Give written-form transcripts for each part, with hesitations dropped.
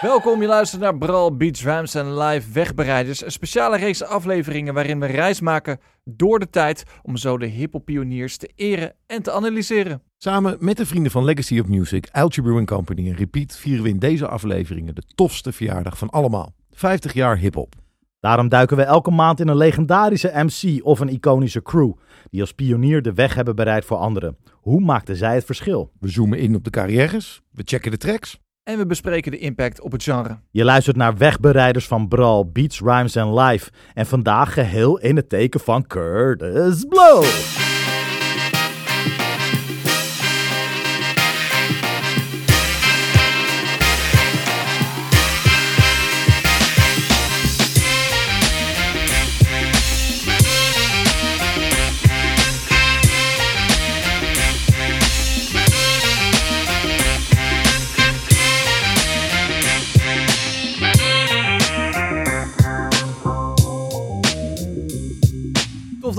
Welkom, je luistert naar Bral Beats Rhymes en Live Wegbereiders. Een speciale reeks afleveringen waarin we reis maken door de tijd om zo de hiphoppioniers te eren en te analyseren. Samen met de vrienden van Legacy of Music, Uiltje Brewing Company en Repeat vieren we in deze afleveringen de tofste verjaardag van allemaal. 50 jaar hiphop. Daarom duiken we elke maand in een legendarische MC of een iconische crew die als pionier de weg hebben bereid voor anderen. Hoe maakten zij het verschil? We zoomen in op de carrières, we checken de tracks. En we bespreken de impact op het genre. Je luistert naar Wegbereiders van Bral, Beats, Rhymes en Live. En vandaag geheel in het teken van Kurtis Blow.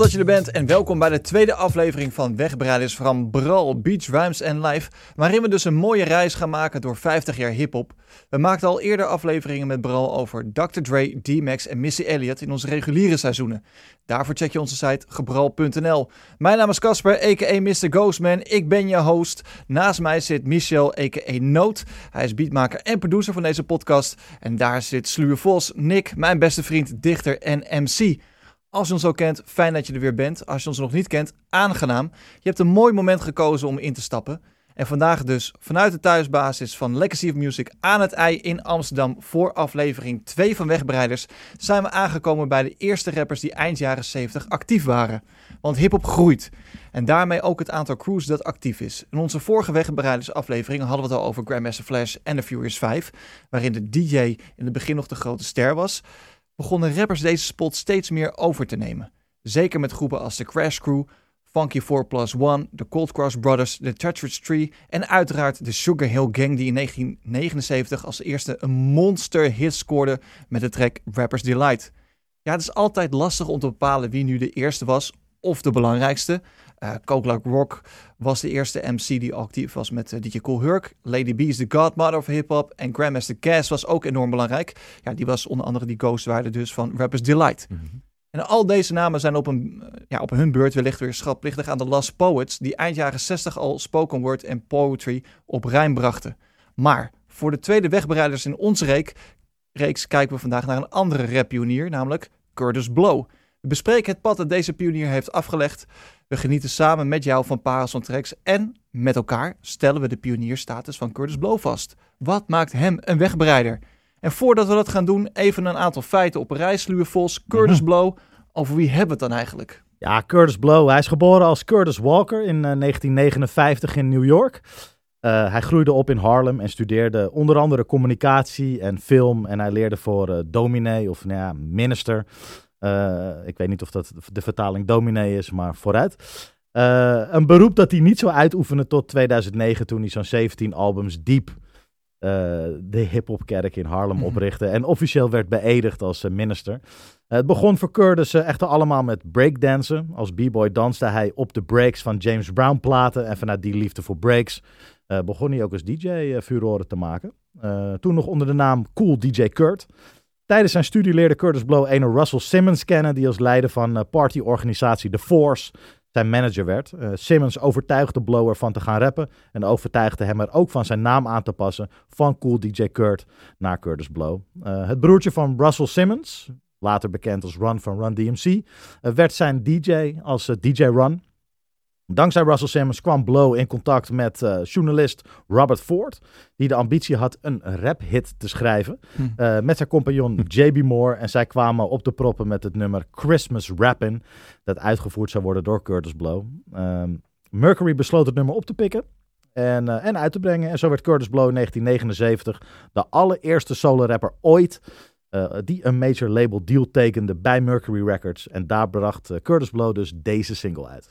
Dat je er bent en welkom bij de tweede aflevering van Wegbereiders van Bral, Beats, Rhymes en Live, waarin we dus een mooie reis gaan maken door 50 jaar hiphop. We maakten al eerder afleveringen met Bral over Dr. Dre, D-Max en Missy Elliott in onze reguliere seizoenen. Daarvoor check je onze site gebral.nl. Mijn naam is Casper, a.k.a. Mr. Ghostman. Ik ben je host. Naast mij zit Michel, a.k.a. Noot. Hij is beatmaker en producer van deze podcast. En daar zit Sluwe Vos, Nick, mijn beste vriend, dichter en MC. Als je ons al kent, fijn dat je er weer bent. Als je ons nog niet kent, aangenaam. Je hebt een mooi moment gekozen om in te stappen. En vandaag dus vanuit de thuisbasis van Legacy of Music aan het IJ in Amsterdam voor aflevering 2 van Wegbereiders zijn we aangekomen bij de eerste rappers die eind jaren 70 actief waren. Want hiphop groeit en daarmee ook het aantal crews dat actief is. In onze vorige Wegbereiders aflevering hadden we het al over Grandmaster Flash en The Furious Five, waarin de DJ in het begin nog de grote ster was. Begonnen rappers deze spot steeds meer over te nemen. Zeker met groepen als The Crash Crew, Funky 4 Plus One, The Cold Cross Brothers, The Tetris Tree en uiteraard de Sugar Hill Gang die in 1979 als eerste een monster hit scoorde met de track Rapper's Delight. Ja, het is altijd lastig om te bepalen wie nu de eerste was of de belangrijkste. Coke Like Rock was de eerste MC die actief was met DJ Kool Herc. Lady B is de godmother of hip-hop. En Grandmaster Caz was ook enorm belangrijk. Ja, die was onder andere die ghostwriter dus van Rapper's Delight. Mm-hmm. En al deze namen zijn op hun beurt wellicht weer schatplichtig aan de Last Poets, die eind jaren 60 al spoken word en poetry op rijm brachten. Maar voor de tweede Wegbereiders in onze reeks kijken we vandaag naar een andere rappionier, namelijk Kurtis Blow. We bespreken het pad dat deze pionier heeft afgelegd. We genieten samen met jou van parels van tracks. En met elkaar stellen we de pionierstatus van Kurtis Blow vast. Wat maakt hem een wegbereider? En voordat we dat gaan doen, even een aantal feiten op een rij. Sluwe Vos, Kurtis Blow. Over wie hebben we het dan eigenlijk? Ja, Kurtis Blow. Hij is geboren als Curtis Walker in 1959 in New York. Hij groeide op in Harlem en studeerde onder andere communicatie en film. En hij leerde voor dominee of minister. Ik weet niet of dat de vertaling dominee is, maar vooruit. Een beroep dat hij niet zou uitoefenen tot 2009, toen hij zo'n 17 albums diep de hiphopkerk in Harlem oprichtte en officieel werd beëdigd als minister. Het begon voor Kurtis echter allemaal met breakdansen. Als b-boy danste hij op de breaks van James Brown platen en vanuit die liefde voor breaks begon hij ook als DJ furoren te maken. Toen nog onder de naam Cool DJ Kurt. Tijdens zijn studie leerde Kurtis Blow ene Russell Simmons kennen, die als leider van partyorganisatie The Force zijn manager werd. Simmons overtuigde Blow ervan te gaan rappen en overtuigde hem er ook van zijn naam aan te passen van Cool DJ Kurt naar Kurtis Blow. Het broertje van Russell Simmons, later bekend als Run van Run-DMC, werd zijn DJ als DJ Run. Dankzij Russell Simmons kwam Blow in contact met journalist Robert Ford, die de ambitie had een raphit te schrijven met zijn compagnon JB Moore. En zij kwamen op de proppen met het nummer Christmas Rappin', dat uitgevoerd zou worden door Kurtis Blow. Mercury besloot het nummer op te pikken en uit te brengen. En zo werd Kurtis Blow in 1979 de allereerste solo-rapper ooit die een major label deal tekende bij Mercury Records. En daar bracht Kurtis Blow dus deze single uit.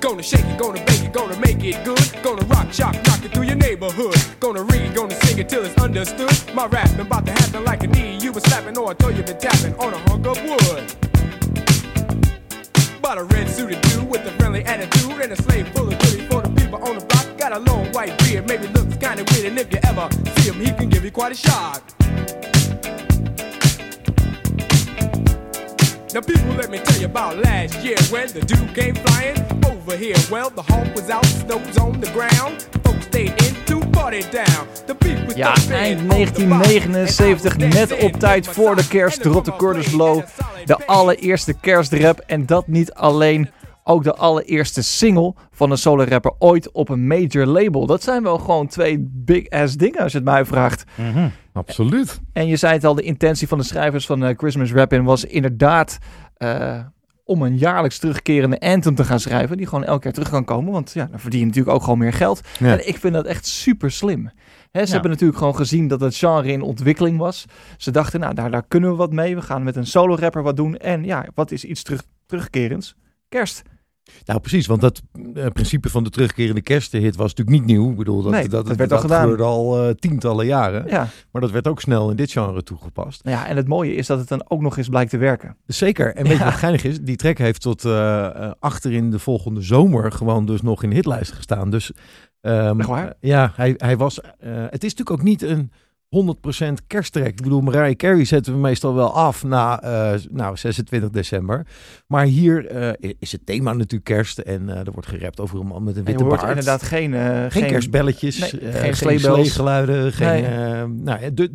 Gonna shake it, gonna bake it, gonna make it good. Gonna rock, shock, knock it through your neighborhood. Gonna read, gonna sing it till it's understood. My rap been about to happen like a knee you was slapping, or I told you been tapping on a hunk of wood. Bought a red-suited dude with a friendly attitude and a slave full of goodies for the people on the block. Got a long white beard, maybe looks kinda weird, and if you ever see him, he can give you quite a shock. Now people, let me tell you about last year when the dude came flying over here. Well, the hawk was out, snow was on the ground. Folks stayed in to party down. The people was ja, eind 1979, net op tijd voor de kerst, dropte Kurtis Blow de allereerste kerstrap. En dat niet alleen, ook de allereerste single van een solo-rapper ooit op een major label. Dat zijn wel gewoon twee big-ass dingen als je het mij vraagt. Mm-hmm, absoluut. En je zei het al, de intentie van de schrijvers van Christmas Rappin' was inderdaad om een jaarlijks terugkerende anthem te gaan schrijven, die gewoon elke keer terug kan komen, want ja, dan verdien je natuurlijk ook gewoon meer geld. Ja. En ik vind dat echt super slim. He, ze hebben natuurlijk gewoon gezien dat het genre in ontwikkeling was. Ze dachten, nou, daar kunnen we wat mee. We gaan met een solo-rapper wat doen. En ja, wat is iets terugkerends? Kerst. Nou, precies, want dat principe van de terugkerende kerstenhit was natuurlijk niet nieuw. Ik bedoel, dat gebeurde al tientallen jaren. Ja. Maar dat werd ook snel in dit genre toegepast. Ja, en het mooie is dat het dan ook nog eens blijkt te werken. Zeker. En weet je wat geinig is? Die track heeft tot achterin de volgende zomer gewoon dus nog in de hitlijst gestaan. Dus echt waar? Ja, hij was... het is natuurlijk ook niet een 100% kersttrek. Ik bedoel, Mariah Carey zetten we meestal wel af na 26 december. Maar hier is het thema natuurlijk kerst. En er wordt gerapt over een man met een witte baard. Er inderdaad geen kerstbelletjes. Nee, geen sleegeluiden.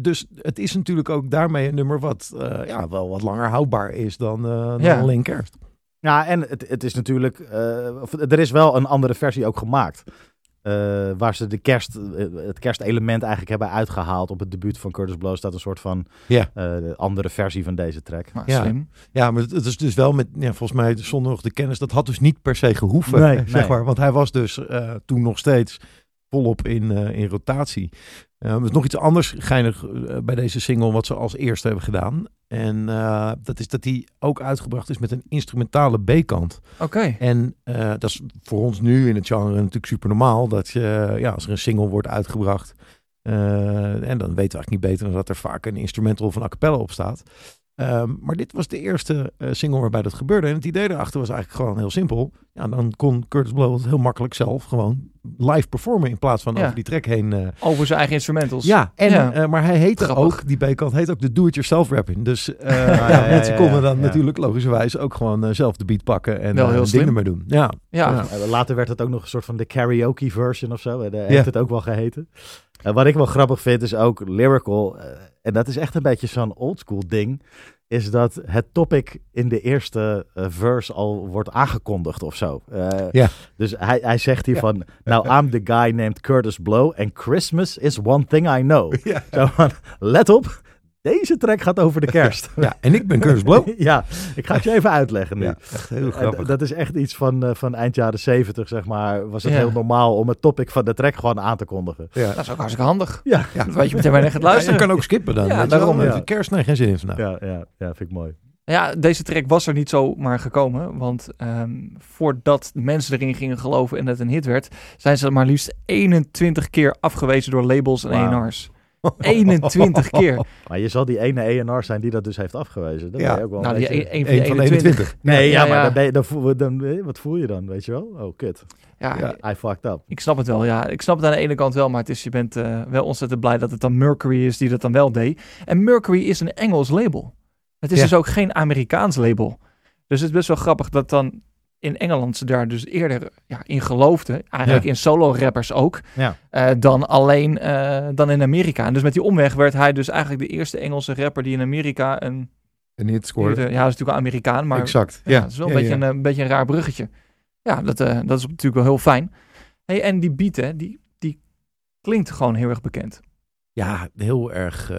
Dus het is natuurlijk ook daarmee een nummer wat wel wat langer houdbaar is dan alleen kerst. Ja, en het is natuurlijk... er is wel een andere versie ook gemaakt. Waar ze het kerstelement eigenlijk hebben uitgehaald. Op het debuut van Kurtis Blow staat een soort van andere versie van deze track. Maar slim. Ja, maar het is dus wel met, volgens mij zonder nog de kennis, dat had dus niet per se gehoeven. Nee, maar, want hij was dus toen nog steeds volop in rotatie. Dus nog iets anders geinig bij deze single wat ze als eerste hebben gedaan. En dat is dat die ook uitgebracht is met een instrumentale B-kant. Oké. En dat is voor ons nu in het genre natuurlijk super normaal. Dat je, als er een single wordt uitgebracht. En dan weten we eigenlijk niet beter dan dat er vaak een instrumental van a cappella op staat. Maar dit was de eerste single waarbij dat gebeurde. En het idee daarachter was eigenlijk gewoon heel simpel. Ja, dan kon Kurtis Blow het heel makkelijk zelf gewoon live performen in plaats van over die track heen. Over zijn eigen instrumentals. Ja, maar hij heette ook, die B-kant heet ook de do-it-yourself rapping. Dus mensen konden dan natuurlijk logischerwijs ook gewoon zelf de beat pakken en dingen ermee doen. Ja. Ja. Ja. Later werd het ook nog een soort van de karaoke version of zo. Daar heeft het ook wel geheten. Wat ik wel grappig vind is ook lyrical. En dat is echt een beetje zo'n oldschool ding. Is dat het topic in de eerste verse al wordt aangekondigd of zo. Dus hij zegt hier van... Nou, I'm the guy named Kurtis Blow and Christmas is one thing I know. Ja. Zo van, let op, deze track gaat over de kerst. Ja, en ik ben Kurtis Blow. Ja, ik ga het je even uitleggen nu. Ja, echt heel grappig. Dat is echt iets van eind jaren 70, zeg maar. Was het heel normaal om het topic van de track gewoon aan te kondigen. Ja. Dat is ook hartstikke handig. Ja. Ja. Dat weet je meteen wanneer gaat luisteren. Je kan ook skippen dan. Ja, daarom. Ja. Kerst, nee, geen zin in vandaag. Ja, vind ik mooi. Ja, deze track was er niet zomaar gekomen. Want voordat mensen erin gingen geloven en het een hit werd, zijn ze maar liefst 21 keer afgewezen door labels en A&R's. 21 keer. Maar je zal die ene ENR zijn die dat dus heeft afgewezen. Dan ben je ook wel een van de 21. Nee, maar dan ben je, dan, wat voel je dan, weet je wel? Oh, kut. I fucked up. Ik snap het wel, ja. Ik snap het aan de ene kant wel, maar je bent wel ontzettend blij dat het dan Mercury is die dat dan wel deed. En Mercury is een Engels label. Het is dus ook geen Amerikaans label. Dus het is best wel grappig dat dan in Engeland ze daar dus eerder in geloofden. Eigenlijk in solo-rappers ook. Ja. Dan alleen dan in Amerika. En dus met die omweg werd hij dus eigenlijk de eerste Engelse rapper die in Amerika een hit scoorde. Ja, hij is natuurlijk een Amerikaan. Maar exact. Ja, het is wel een beetje een raar bruggetje. Ja, dat is natuurlijk wel heel fijn. Hey, en die beat, hè, die klinkt gewoon heel erg bekend. Ja, heel erg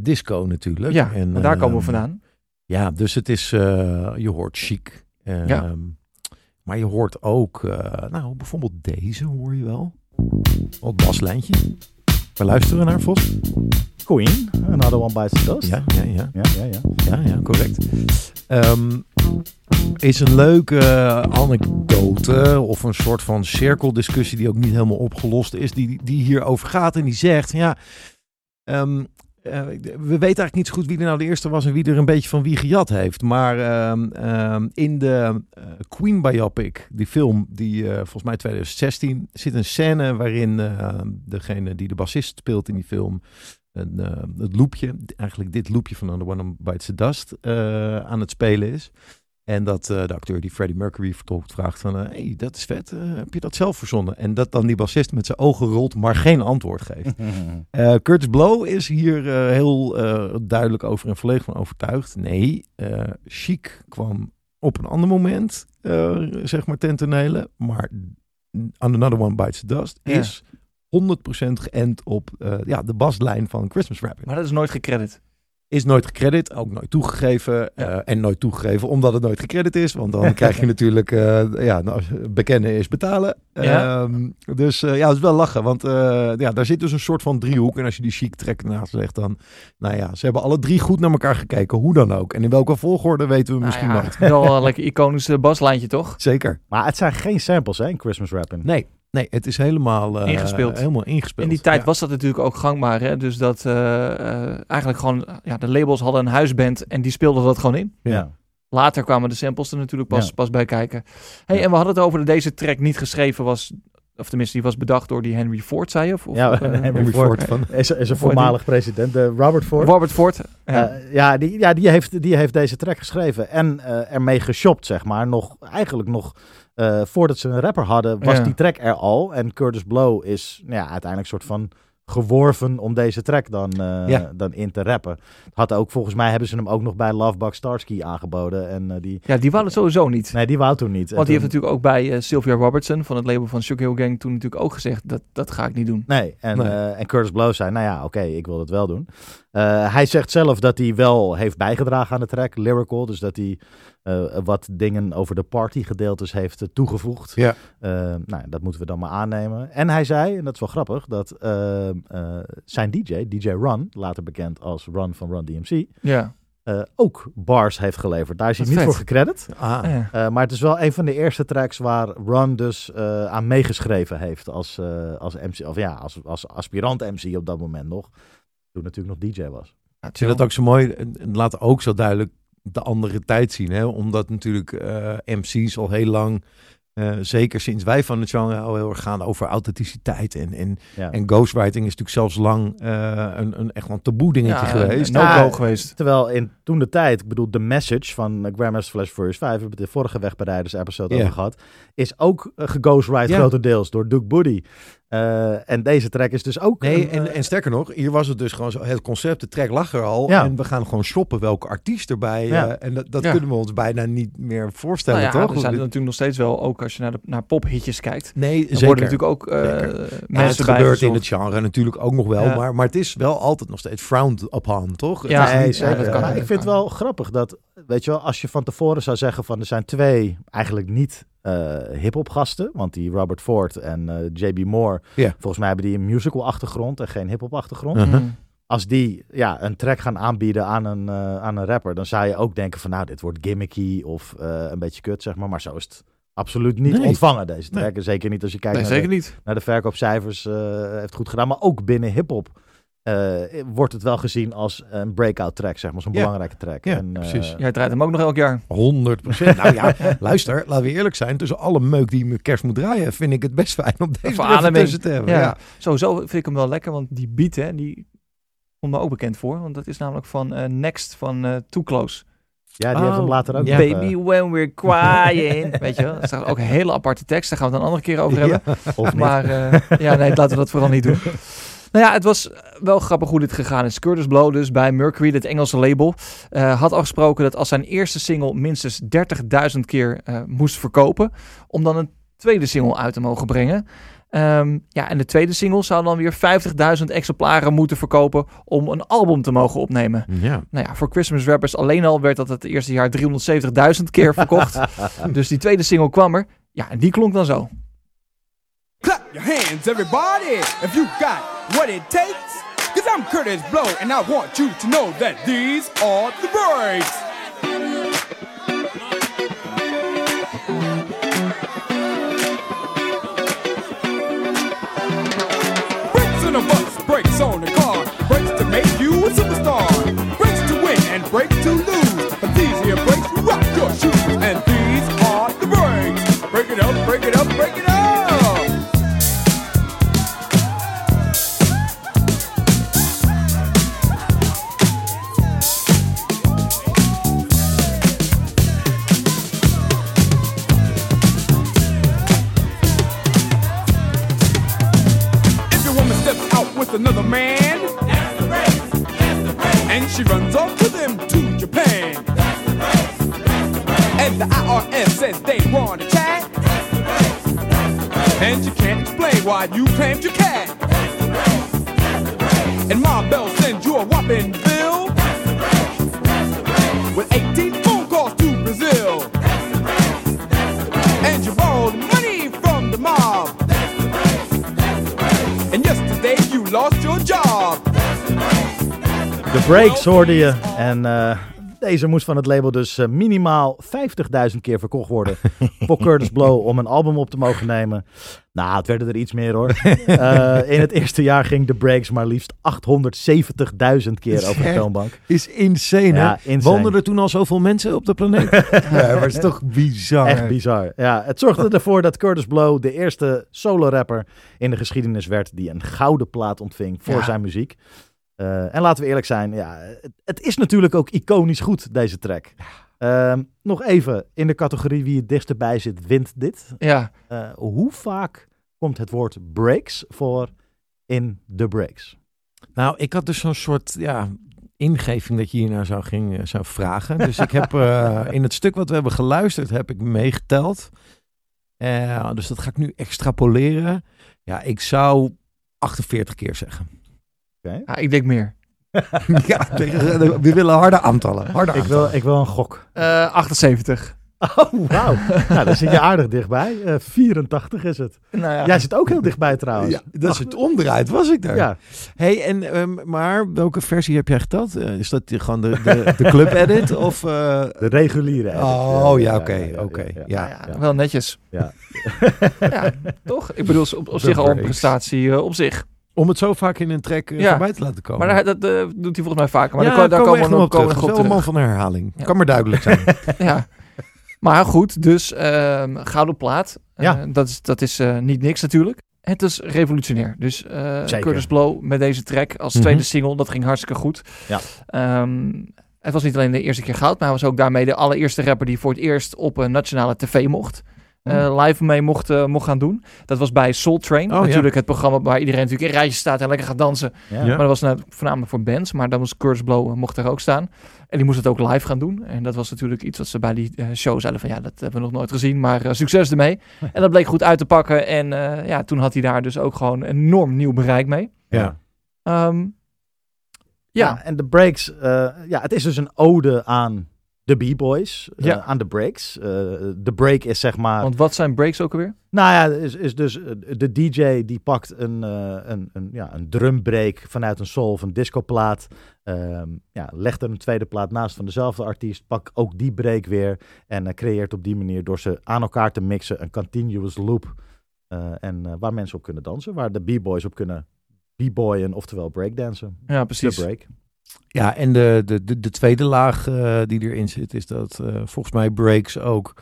disco natuurlijk. Ja, en daar komen we vandaan. Ja, dus het is, je hoort Chic. Ja. Maar je hoort ook, nou, bijvoorbeeld deze hoor je wel. Wat baslijntje. We luisteren naar Vos. Queen, Another One Bites the Dust. Ja, correct. Is een leuke anekdote of een soort van cirkeldiscussie die ook niet helemaal opgelost is, die hierover gaat en die zegt, ja, we weten eigenlijk niet zo goed wie er nou de eerste was en wie er een beetje van wie gejat heeft. Maar in de Queen biopic, die film, die volgens mij 2016, zit een scène waarin degene die de bassist speelt in die film, het loopje, eigenlijk dit loopje van Another One Bites the Dust, aan het spelen is. En dat de acteur die Freddie Mercury vertolkt vraagt van, hey, dat is vet, heb je dat zelf verzonnen? En dat dan die bassist met zijn ogen rolt, maar geen antwoord geeft. Kurtis Blow is hier heel duidelijk over en volledig van overtuigd. Nee, Chic kwam op een ander moment, zeg maar, ten tonele. Maar Another One Bites the Dust is 100% geënt op de baslijn van Christmas Rapping. Maar dat is nooit gecredit. Is nooit gecredit, ook nooit toegegeven. Ja. En nooit toegegeven omdat het nooit gecredit is. Want dan krijg je natuurlijk, bekennen is betalen. Ja. Het is wel lachen. Want daar zit dus een soort van driehoek. En als je die Chic trekt naast legt, dan, nou ja, ze hebben alle drie goed naar elkaar gekeken. Hoe dan ook. En in welke volgorde weten we misschien nog. Wel een lekker iconisch baslijntje, toch? Zeker. Maar het zijn geen samples, hè, in Christmas Rapping. Nee, het is helemaal ingespeeld. In die tijd was dat natuurlijk ook gangbaar. Hè? Dus dat eigenlijk gewoon de labels hadden een huisband en die speelden dat gewoon in. Ja. Later kwamen de samples er natuurlijk pas bij kijken. En we hadden het over dat deze track niet geschreven was. Of tenminste, die was bedacht door die Henry Ford, zei je? Henry Ford is een voormalig president. Robert Ford. Die heeft deze track geschreven en ermee geshopt, zeg maar. Eigenlijk nog... voordat ze een rapper hadden, was die track er al. En Kurtis Blow is uiteindelijk soort van geworven om deze track dan in te rappen. Volgens mij hebben ze hem ook nog bij Lovebug Starsky aangeboden. En, die wou het sowieso niet. Nee, die wou toen niet. Want die heeft natuurlijk ook bij Sylvia Robertson van het label van Sugar Hill Gang toen natuurlijk ook gezegd, dat ga ik niet doen. Nee, en Kurtis Blow zei, ik wil het wel doen. Hij zegt zelf dat hij wel heeft bijgedragen aan de track, lyrical. Dus dat hij wat dingen over de partygedeeltes heeft toegevoegd. Ja. Dat moeten we dan maar aannemen. En hij zei, en dat is wel grappig, dat zijn DJ Run, later bekend als Run van Run-DMC... Ja. Ook bars heeft geleverd. Daar is hij niet voor gecredit. Ah. Maar het is wel een van de eerste tracks waar Run dus aan meegeschreven heeft als MC, of als aspirant MC op dat moment nog. Toen natuurlijk nog DJ was. Ja, ik vind dat ook zo mooi. En laat ook zo duidelijk de andere tijd zien. Hè? Omdat natuurlijk MC's al heel lang, zeker sinds wij van het genre al heel erg gaan over authenticiteit. En ghostwriting is natuurlijk zelfs lang een echt een taboe dingetje geweest. Geweest. Terwijl toen de tijd, ik bedoel, de message van Grandmaster Flash Furious 5, we hebben het de vorige Wegbereiders episode over gehad, is ook geghostwrite grotendeels door Duke Booty. En deze track is dus ook... Nee, en sterker nog, hier was het dus gewoon zo, het concept, de track lag er al. Ja. En we gaan gewoon shoppen welke artiest erbij. En dat kunnen we ons bijna niet meer voorstellen, toch? Er zijn er natuurlijk nog steeds wel, ook als je naar pophitjes kijkt. Nee, zeker. Worden natuurlijk ook mensen het gebeurt in het genre natuurlijk ook nog wel. Ja. Maar het is wel altijd nog steeds frowned upon, toch? Ja, zeker. Maar ik vind het wel grappig dat, weet je wel, als je van tevoren zou zeggen van er zijn twee eigenlijk niet hiphop gasten, want die Robert Ford en JB Moore, volgens mij hebben die een musical achtergrond en geen hiphop achtergrond. Uh-huh. Als die een track gaan aanbieden aan een rapper, dan zou je ook denken van dit wordt gimmicky of een beetje kut, zeg maar. Maar zo is het absoluut niet ontvangen, deze track. Nee. Zeker niet als je kijkt naar de verkoopcijfers, heeft het goed gedaan, maar ook binnen hiphop wordt het wel gezien als een breakout track, zeg maar, zo'n belangrijke track. Ja, precies. Jij draait hem ook nog elk jaar. 100%. Luister, laten we eerlijk zijn. Tussen alle meuk die me kerst moet draaien, vind ik het best fijn om deze er tussen te hebben. Ja. Sowieso vind ik hem wel lekker, want die beat, hè, die komt me ook bekend voor. Want dat is namelijk van Next van Too Close. Ja, die hebben hem later ook. Yeah. Baby, when we're crying. Weet je wel, dat staat ook een hele aparte tekst. Daar gaan we het een andere keer over hebben. Of niet. Maar laten we dat vooral niet doen. Het was wel grappig hoe dit gegaan is. Kurtis Blow dus bij Mercury, dit Engelse label, had afgesproken dat als zijn eerste single minstens 30.000 keer moest verkopen, om dan een tweede single uit te mogen brengen. Ja, en de tweede single zou dan weer 50.000 exemplaren moeten verkopen om een album te mogen opnemen. Ja. Nou ja, voor Christmas rappers alleen al werd dat het eerste jaar 370.000 keer verkocht. Dus die tweede single kwam er. Ja, en die klonk dan zo. Clap your hands everybody if you got what it takes. Cause I'm Kurtis Blow and I want you to know that these are the breaks. Breaks on the car, breaks to make you a superstar, breaks to win and breaks to lose, but these here breaks will rock your shoes, and these are the breaks. Break it up, break it up, break it up. Another man, that's the race, that's the race. And she runs off with him to Japan, that's the race, that's the race. And the IRS says they want a check, that's the race, that's the race. And she can't explain why you claimed your cat, that's the race, that's the race. And Ma Bell sends you a whopping bill, that's the race, that's the race. With 18 phone calls to Brazil, that's the race, that's the race. And you borrowed money from the mob, that's the race, that's the race. And yesterday lost your job. De breaks hoorde je. En deze moest van het label dus minimaal 50.000 keer verkocht worden. Voor Kurtis Blow om een album op te mogen nemen. Nou, het werden er iets meer hoor. In het eerste jaar ging de breaks maar liefst 870.000 keer over de toonbank. Is insane, hè? Ja, insane. Woonden er toen al zoveel mensen op de planeet? Ja, maar het is toch bizar. Echt bizar. Ja, het zorgde ervoor dat Kurtis Blow de eerste solo-rapper in de geschiedenis werd die een gouden plaat ontving voor zijn muziek. En laten we eerlijk zijn, ja, het is natuurlijk ook iconisch goed, deze track. Nog even, in de categorie wie het dichtst erbij zit, wint dit. Ja. Hoe vaak komt het woord breaks voor in de breaks? Nou, ik had dus zo'n soort ingeving dat je hiernaar zou vragen. Dus ik heb in het stuk wat we hebben geluisterd, heb ik meegeteld. Dus dat ga ik nu extrapoleren. Ja, ik zou 48 keer zeggen. Okay. Ah, ik denk meer. We willen harde aantallen. Ik wil een gok. 78. Oh, wauw. Nou, daar zit je aardig dichtbij. 84 is het. Nou ja. Jij zit ook heel dichtbij trouwens. Ja, dat is het omdraait, was ik daar. Ja. Hey, en, maar welke versie heb jij geteld? Is dat gewoon de club edit? Of, de reguliere edit. Oh ja, oké. Wel netjes. Ja. Ja, toch? Ik bedoel, op zich al een prestatie op zich. Om het zo vaak in een track voorbij te laten komen. Maar dat doet hij volgens mij vaker. Maar daar komen we nog op terug. Wel een man van een herhaling. Ja. Kan maar duidelijk zijn. Ja. Maar goed, dus gouden plaat. Ja. Dat is niet niks natuurlijk. Het is revolutionair. Dus Kurtis Blow met deze track als tweede single. Dat ging hartstikke goed. Ja. Het was niet alleen de eerste keer goud. Maar hij was ook daarmee de allereerste rapper die voor het eerst op een nationale tv mocht. Live mee mocht gaan doen. Dat was bij Soul Train. Oh, natuurlijk het programma waar iedereen natuurlijk in rijtjes staat en lekker gaat dansen. Ja. Maar dat was voornamelijk voor bands. Maar dan was Kurtis Blow mocht daar ook staan. En die moest het ook live gaan doen. En dat was natuurlijk iets wat ze bij die show zeiden van... ja, dat hebben we nog nooit gezien, maar succes ermee. En dat bleek goed uit te pakken. En toen had hij daar dus ook gewoon enorm nieuw bereik mee. Ja. En de breaks... het is dus een ode aan... de B-boys, aan de breaks. De break is zeg maar... Want wat zijn breaks ook alweer? Nou ja, is dus de DJ die pakt een drumbreak vanuit een soul of een discoplaat. Legt er een tweede plaat naast van dezelfde artiest. Pak ook die break weer en creëert op die manier door ze aan elkaar te mixen een continuous loop. En waar mensen op kunnen dansen, waar de B-boys op kunnen b-boyen, oftewel breakdansen. Ja, precies. De break. Ja, en de tweede laag die erin zit, is dat volgens mij breaks ook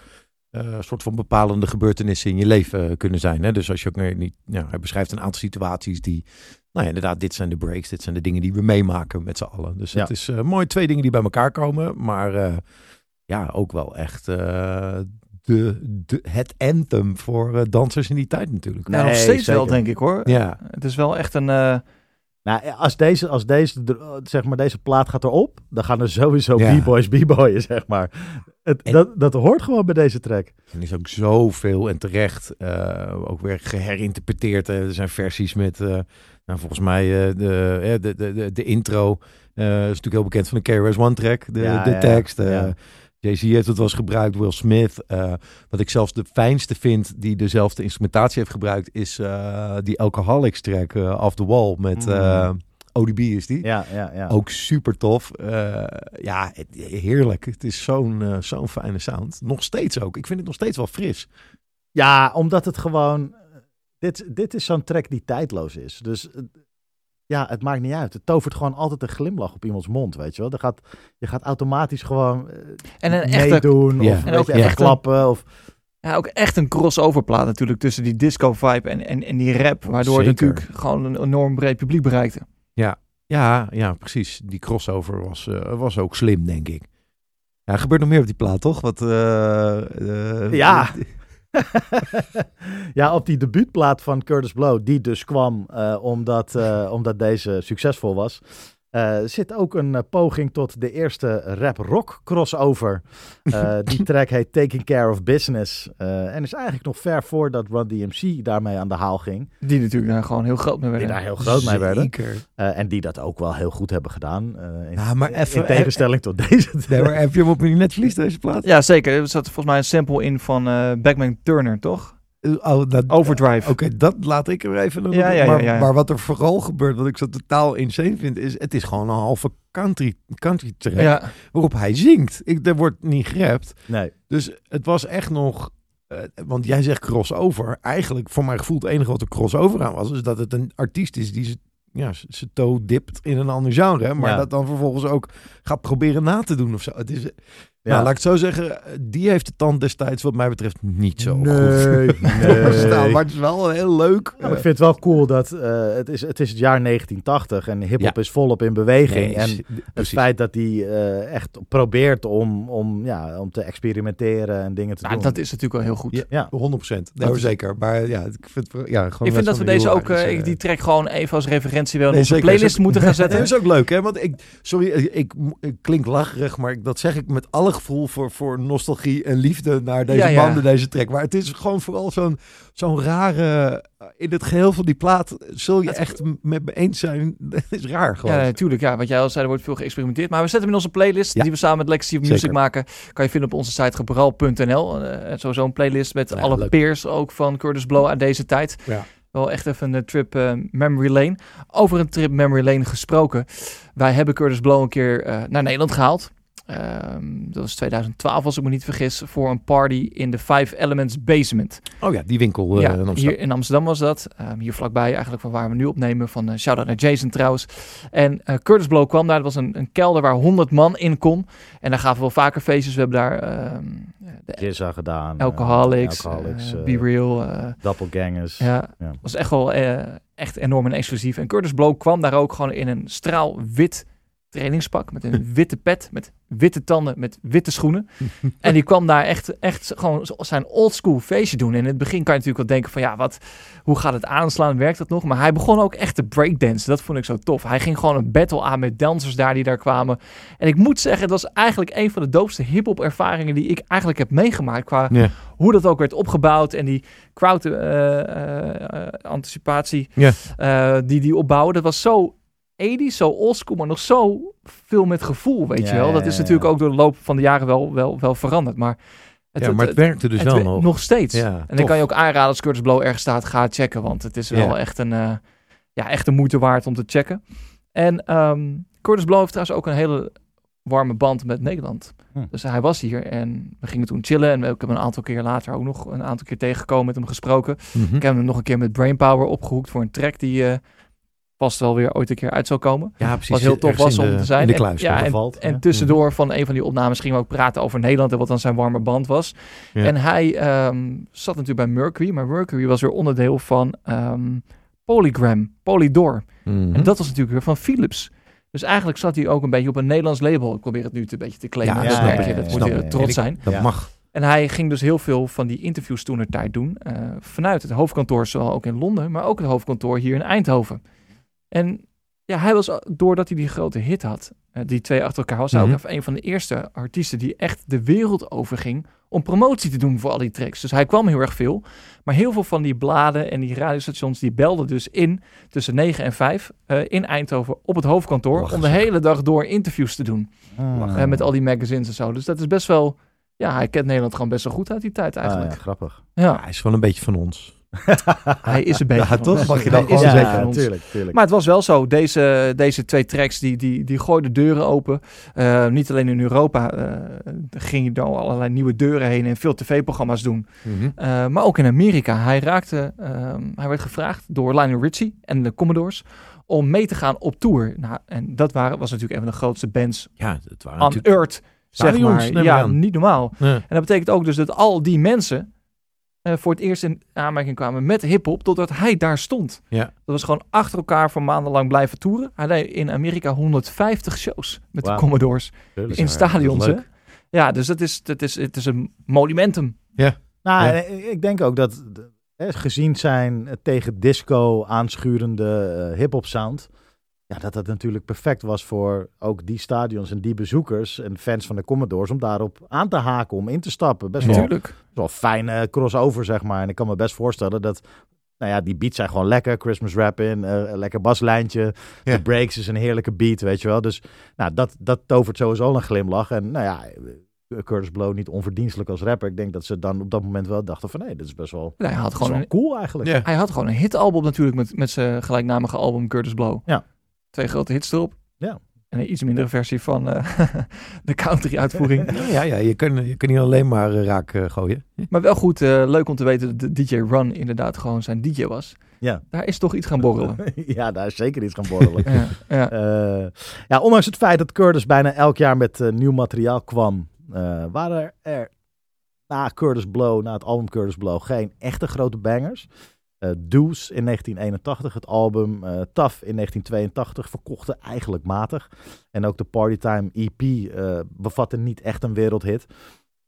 een soort van bepalende gebeurtenissen in je leven kunnen zijn. Hè? Dus als je ook niet, hij beschrijft een aantal situaties die, inderdaad, dit zijn de breaks, dit zijn de dingen die we meemaken met z'n allen. Dus het is mooi, twee dingen die bij elkaar komen, maar ook wel echt... Het anthem voor dansers in die tijd natuurlijk. Nou, nog steeds wel, denk ik hoor. Ja. Het is wel echt een... Nou, als deze plaat gaat erop, dan gaan er sowieso b-boys b-boyen, zeg maar. Dat hoort gewoon bij deze track. Er is ook zoveel en terecht ook weer geherinterpreteerd. Er zijn versies met, volgens mij, de intro. Is natuurlijk heel bekend van de KRS-One track, de tekst. Ja. Jay-Z heeft het wel eens gebruikt, Will Smith. Wat ik zelfs de fijnste vind, die dezelfde instrumentatie heeft gebruikt, is die Alcoholics track, Off the Wall, met ODB is die. Ja. Ook super tof. Heerlijk. Het is zo'n fijne sound. Nog steeds ook. Ik vind het nog steeds wel fris. Ja, omdat het gewoon... Dit is zo'n track die tijdloos is. Dus... Ja, het maakt niet uit. Het tovert gewoon altijd een glimlach op iemands mond, weet je wel. Je gaat automatisch gewoon meedoen of echt klappen. Of... Ja, ook echt een crossover plaat natuurlijk tussen die disco-vibe en die rap. Waardoor het natuurlijk gewoon een enorm breed publiek bereikte. Ja, precies. Die crossover was ook slim, denk ik. Ja, er gebeurt nog meer op die plaat, toch? Ja, op die debuutplaat van Kurtis Blow, die dus kwam omdat deze succesvol was, zit ook een poging tot de eerste rap-rock crossover. Die track heet Taking Care of Business en is eigenlijk nog ver voordat Run-DMC daarmee aan de haal ging. Die natuurlijk daar gewoon heel groot mee werden. En die dat ook wel heel goed hebben gedaan. In tegenstelling tot deze. Nee, maar heb je hem op je netvlies, deze plaat? Ja, zeker. Er zat volgens mij een sample in van Backman Turner, toch? Overdrive. Oké, dat laat ik er even doen. Ja. Maar wat er vooral gebeurt, wat ik zo totaal insane vind, is het is gewoon een halve country track waarop hij zingt. Er wordt niet gerapt. Nee. Dus het was echt nog... want jij zegt crossover. Eigenlijk, voor mijn gevoel, het enige wat er crossover aan was, is dat het een artiest is die ze toe dipt in een ander genre. Maar dat dan vervolgens ook gaat proberen na te doen of zo. Het is... Ja, nou, laat ik het zo zeggen, die heeft de tand destijds wat mij betreft niet zo goed. Maar het is wel heel leuk. Ja, ik vind het wel cool dat het is het jaar 1980 en hiphop is volop in beweging. Het feit dat hij echt probeert om te experimenteren en dingen te doen. Dat is natuurlijk wel heel goed. Ja. 100%. Nou, zeker. Maar ik vind dat we deze ook, die track gewoon even als referentie wel in onze playlist moeten gaan zetten. Dat is ook leuk, hè? Want ik klink lacherig, maar dat zeg ik met alle gevoel voor nostalgie en liefde naar deze banden, deze track. Maar het is gewoon vooral zo'n rare... In het geheel van die plaat zul je echt met me eens zijn. Dat is raar gewoon. Ja, natuurlijk. Ja, wat jij al zei, er wordt veel geëxperimenteerd. Maar we zetten hem in onze playlist die we samen met Legacy of Music maken. Kan je vinden op onze site gebral.nl. Sowieso een playlist met alle peers ook van Kurtis Blow aan deze tijd. Ja. Wel echt even een trip memory lane. Over een trip memory lane gesproken. Wij hebben Kurtis Blow een keer naar Nederland gehaald. Dat was 2012 als ik me niet vergis, voor een party in de Five Elements Basement. Oh ja, die winkel in Amsterdam. Hier in Amsterdam was dat. Hier vlakbij eigenlijk van waar we nu opnemen. Van shout-out naar Jason trouwens. En Kurtis Blow kwam daar. Dat was een kelder waar 100 man in kon. En daar gaven we wel vaker feestjes. We hebben daar... Jizza gedaan. Alcoholics. Be Real. Doppelgangers. Ja. Was echt wel echt enorm en exclusief. En Kurtis Blow kwam daar ook gewoon in een straal wit trainingspak met een witte pet, met witte tanden, met witte schoenen. En die kwam daar echt gewoon zijn oldschool feestje doen. En in het begin kan je natuurlijk wel denken van hoe gaat het aanslaan, werkt dat nog? Maar hij begon ook echt te breakdansen. Dat vond ik zo tof. Hij ging gewoon een battle aan met dansers die daar kwamen. En ik moet zeggen, het was eigenlijk een van de doopste hiphop ervaringen die ik eigenlijk heb meegemaakt qua hoe dat ook werd opgebouwd en die crowd anticipatie die opbouwen. Dat was zo 80's, zo oldschool, maar nog zo veel met gevoel, weet je wel. Dat is natuurlijk ook door de loop van de jaren wel veranderd. Maar het werkte dus wel nog steeds. Ja, en dan kan je ook aanraden als Kurtis Blow ergens staat, ga checken. Want het is wel echt echt een moeite waard om te checken. En Kurtis Blow heeft trouwens ook een hele warme band met Nederland. Dus hij was hier en we gingen toen chillen. En ik heb hem een aantal keer later ook nog een aantal keer tegengekomen, met hem gesproken. Ik heb hem nog een keer met Brainpower opgehoekt voor een track die... vast wel weer ooit een keer uit zou komen. Ja, precies. Wat heel tof was om te zijn. In de kluis. En tussendoor van een van die opnames gingen we ook praten over Nederland en wat dan zijn warme band was. Ja. En hij zat natuurlijk bij Mercury, maar Mercury was weer onderdeel van Polydor. Mm-hmm. En dat was natuurlijk weer van Philips. Dus eigenlijk zat hij ook een beetje op een Nederlands label. Ik probeer het nu een beetje te claimen. Dat moet je trots zijn. Dat mag. En hij ging dus heel veel van die interviews toen er tijd doen. Vanuit het hoofdkantoor, zowel ook in Londen, maar ook het hoofdkantoor hier in Eindhoven. En Ja, hij was, doordat hij die grote hit had, die twee achter elkaar, was hij ook een van de eerste artiesten die echt de wereld overging om promotie te doen voor al die tracks. Dus hij kwam heel erg veel. Maar heel veel van die bladen en die radiostations, die belden dus in tussen 9 en 5 in Eindhoven op het hoofdkantoor om de hele dag door interviews te doen. Met al die magazines en zo. Dus dat is best wel... Ja, hij kent Nederland gewoon best wel goed uit die tijd eigenlijk. Ja, grappig. Ja. Hij is wel een beetje van ons. Hij is een beetje ja, toch? Mag je dat gewoon zeggen? Ja, tuurlijk. Maar het was wel zo. Deze twee tracks die gooiden deuren open. Niet alleen in Europa ging je door allerlei nieuwe deuren heen en veel tv-programma's doen. Mm-hmm. Maar ook in Amerika. Hij werd gevraagd door Lionel Richie en de Commodores om mee te gaan op tour. Nou, en dat was natuurlijk een van de grootste bands Earth. Zeg maar. Ja, niet normaal. Ja. En dat betekent ook dus dat al die mensen voor het eerst in aanmerking kwamen met hiphop, totdat hij daar stond. Ja. Dat was gewoon achter elkaar voor maandenlang blijven toeren. Hij deed in Amerika 150 shows met de Commodores in stadions. Ja, dus het is een monumentum. Ja. Nou, ja. Ik denk ook dat gezien zijn tegen disco aanschurende hiphop sound, ja, dat dat natuurlijk perfect was voor ook die stadions en die bezoekers en fans van de Commodores om daarop aan te haken, om in te stappen. Best wel fijne crossover, zeg maar. En ik kan me best voorstellen dat, nou ja, die beats zijn gewoon lekker. Christmas rap in, lekker baslijntje. Ja. De breaks is een heerlijke beat, weet je wel. Dus nou, dat tovert sowieso een glimlach. En nou ja, Kurtis Blow niet onverdienstelijk als rapper. Ik denk dat ze dan op dat moment wel dachten van, nee, dit is best wel, ja, hij had gewoon wel cool eigenlijk. Yeah. Hij had gewoon een hitalbum natuurlijk met zijn gelijknamige album Kurtis Blow. Ja. 2 grote hits erop. Ja. En een iets mindere versie van de country-uitvoering. Ja, je kunt niet alleen maar raak gooien. Maar wel goed, leuk om te weten dat de DJ Run inderdaad gewoon zijn DJ was. Ja. Daar is toch iets gaan borrelen. Ja, daar is zeker iets gaan borrelen. Ja, ondanks het feit dat Curtis bijna elk jaar met nieuw materiaal kwam, waren er na het album Kurtis Blow, geen echte grote bangers. Do's in 1981, het album Tough in 1982 verkochten eigenlijk matig. En ook de Partytime EP bevatte niet echt een wereldhit.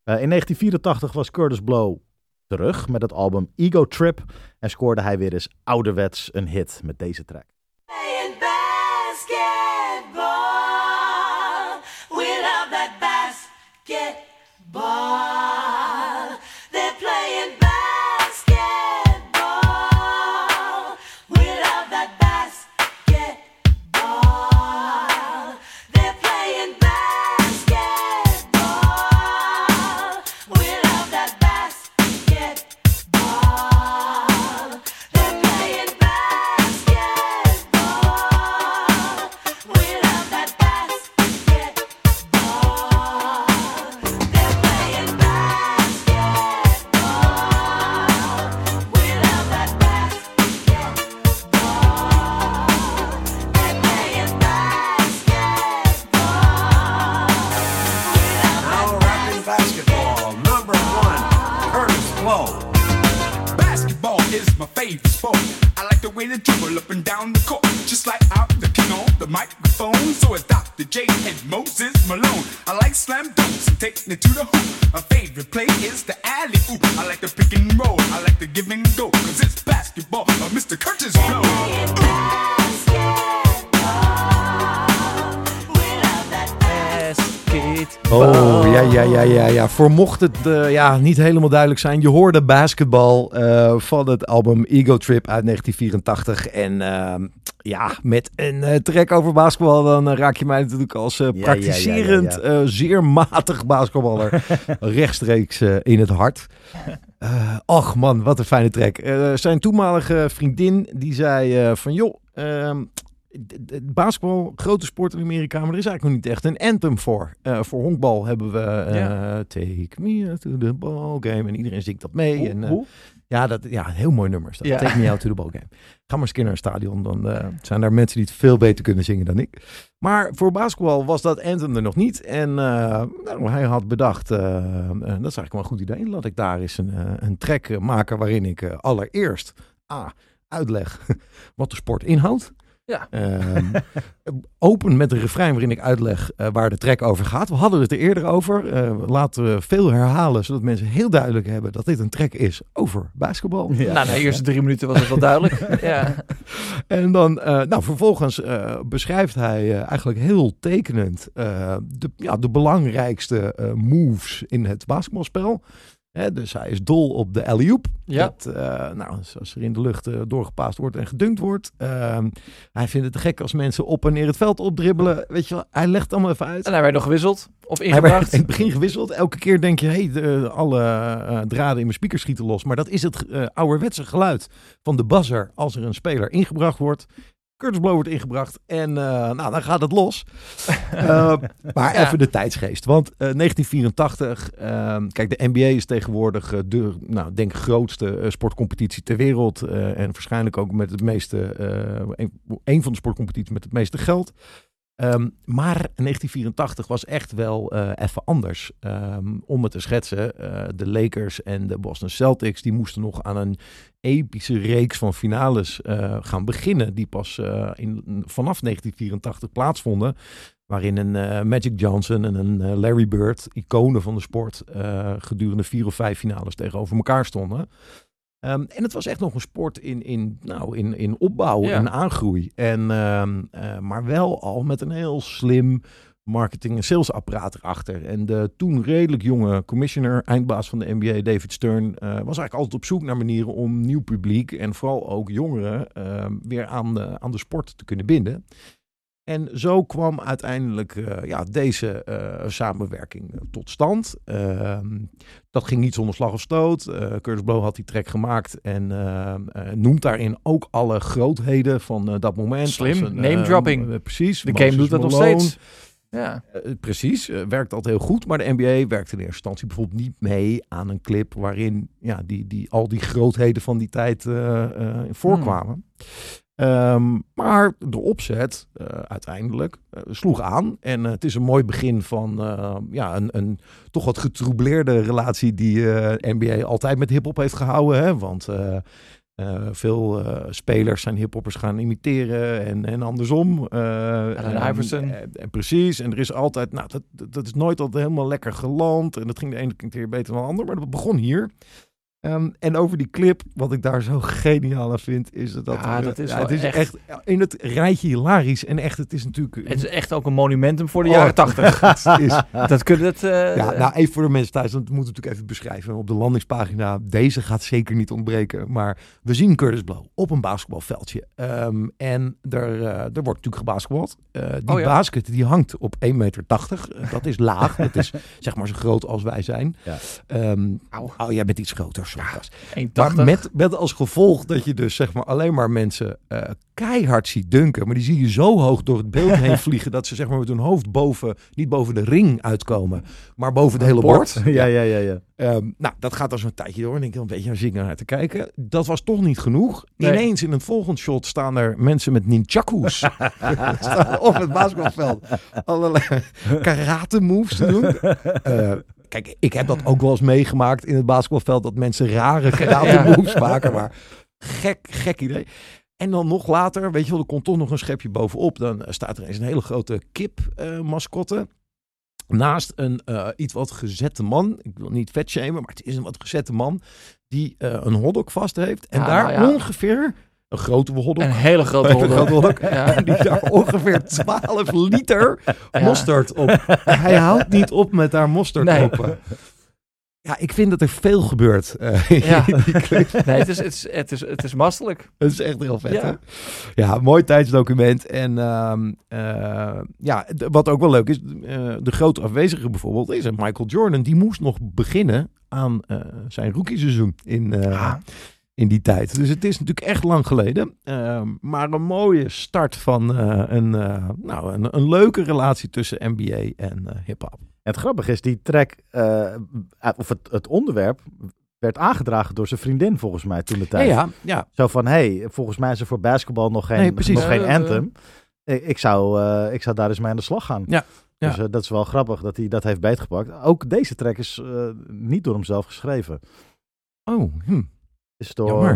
In 1984 was Kurtis Blow terug met het album Ego Trip en scoorde hij weer eens ouderwets een hit met deze track. Ja, voor mocht het niet helemaal duidelijk zijn. Je hoorde basketbal van het album Ego Trip uit 1984. En met een track over basketbal, dan raak je mij natuurlijk als praktiserend, zeer matig basketballer rechtstreeks in het hart. Och man, wat een fijne track. Zijn toenmalige vriendin, die zei van joh, basketbal, grote sport in Amerika, maar er is eigenlijk nog niet echt een anthem voor. Voor honkbal hebben we Take Me to the Ball Game en iedereen zingt dat mee. Een heel mooi nummer. Ja. Take Me Out to the Ball Game. Ga maar eens een keer naar een stadion, dan zijn daar mensen die het veel beter kunnen zingen dan ik. Maar voor basketbal was dat anthem er nog niet. En hij had bedacht, dat is eigenlijk wel een goed idee. Laat ik daar eens een track maken waarin ik allereerst uitleg wat de sport inhoudt. Ja. Open met een refrein waarin ik uitleg waar de track over gaat. We hadden het er eerder over. Laten we veel herhalen, zodat mensen heel duidelijk hebben dat dit een track is over basketbal. Ja. Nou, de eerste 3 minuten was het wel duidelijk. Ja. En dan, vervolgens beschrijft hij eigenlijk heel tekenend de belangrijkste moves in het basketbalspel. He, dus hij is dol op de alley-oop. Ja. Dat, als er in de lucht doorgepaast wordt en gedunkt wordt. Hij vindt het gek als mensen op en neer het veld opdribbelen. Weet je wel, hij legt het allemaal even uit. En hij werd nog gewisseld of ingebracht. Hij werd in het begin gewisseld. Elke keer denk je, alle draden in mijn speaker schieten los. Maar dat is het ouderwetse geluid van de buzzer als er een speler ingebracht wordt. Kurtis Blow wordt ingebracht en dan gaat het los. Maar ja. Even de tijdsgeest. Want 1984, kijk, de NBA is tegenwoordig de grootste sportcompetitie ter wereld. En waarschijnlijk ook met het meeste, een van de sportcompetities met het meeste geld. Maar 1984 was echt wel even anders. Om het te schetsen, de Lakers en de Boston Celtics, die moesten nog aan een epische reeks van finales gaan beginnen. Die pas vanaf 1984 plaatsvonden. Waarin een Magic Johnson en een Larry Bird, iconen van de sport, gedurende 4 of 5 finales tegenover elkaar stonden. En het was echt nog een sport in opbouw en aangroei. En, maar wel al met een heel slim marketing- en salesapparaat erachter. En de toen redelijk jonge commissioner, eindbaas van de NBA, David Stern, was eigenlijk altijd op zoek naar manieren om nieuw publiek en vooral ook jongeren weer aan de sport te kunnen binden. En zo kwam uiteindelijk deze samenwerking tot stand. Dat ging niet zonder slag of stoot. Kurtis Blow had die track gemaakt en noemt daarin ook alle grootheden van dat moment. Slim, name-dropping. Precies. De game doet dat nog steeds. Ja. Precies, werkt altijd heel goed. Maar de NBA werkte in eerste instantie bijvoorbeeld niet mee aan een clip waarin al die grootheden van die tijd voorkwamen. Maar de opzet uiteindelijk sloeg aan. En het is een mooi begin van een toch wat getroubleerde relatie die NBA altijd met hiphop heeft gehouden. Hè? Want veel spelers zijn hiphoppers gaan imiteren en andersom. Iverson. En precies. En er is altijd, dat is nooit altijd helemaal lekker geland. En dat ging de ene keer beter dan de ander. Maar dat begon hier. En over die clip, wat ik daar zo geniaal aan vind, is dat het is echt in het rijtje hilarisch. En echt, het is natuurlijk... Het is echt ook een monumentum voor de jaren 80. Dat kunnen het... even voor de mensen thuis, want dat moeten we natuurlijk even beschrijven. Op de landingspagina, deze gaat zeker niet ontbreken. Maar we zien Kurtis Blow op een basketbalveldje. En er wordt natuurlijk gebasketbald. Die basket, die hangt op 1,80 meter. Dat is laag. Dat is zeg maar zo groot als wij zijn. Ja. Jij bent iets groter. Maar met als gevolg dat je dus zeg maar alleen maar mensen keihard ziet dunken. Maar die zie je zo hoog door het beeld heen vliegen dat ze zeg maar met hun hoofd niet boven de ring uitkomen. Maar boven het hele bord. Ja. Dat gaat als een tijdje door. En ik een beetje zingen naar te kijken. Dat was toch niet genoeg. Nee. Ineens in een volgend shot staan er mensen met ninjaku's. Op het basketbalveld. Allerlei karate moves te doen. Kijk, ik heb dat ook wel eens meegemaakt in het basketbalveld. Dat mensen rare karate moves maken. Maar gek idee. En dan nog later, weet je wel, er komt toch nog een schepje bovenop. Dan staat er eens een hele grote kip-mascotte. Naast een iets wat gezette man. Ik wil niet vet shamen, maar het is een wat gezette man. Die een hotdog vast heeft. En ongeveer... Een grote hotdog. Een hele grote hotdog. Ja. Die daar ongeveer 12 liter mosterd op. Hij houdt niet op met daar mosterd op. Ja, ik vind dat er veel gebeurt. Het is mastelijk. Het is echt heel vet. Ja, hè? Ja, mooi tijdsdocument. En wat ook wel leuk is, de grote afwezige bijvoorbeeld is Michael Jordan. Die moest nog beginnen aan zijn rookieseizoen in die tijd. Dus het is natuurlijk echt lang geleden. Maar een mooie start van een leuke relatie tussen NBA en hip-hop. Het grappige is, die track, of het onderwerp, werd aangedragen door zijn vriendin volgens mij toen de tijd. Ja. Zo van, volgens mij is er voor basketbal nog geen anthem. Ik zou daar eens mee aan de slag gaan. Ja. Ja. Dus dat is wel grappig dat hij dat heeft beetgepakt. Ook deze track is niet door hemzelf geschreven. Oh, is door...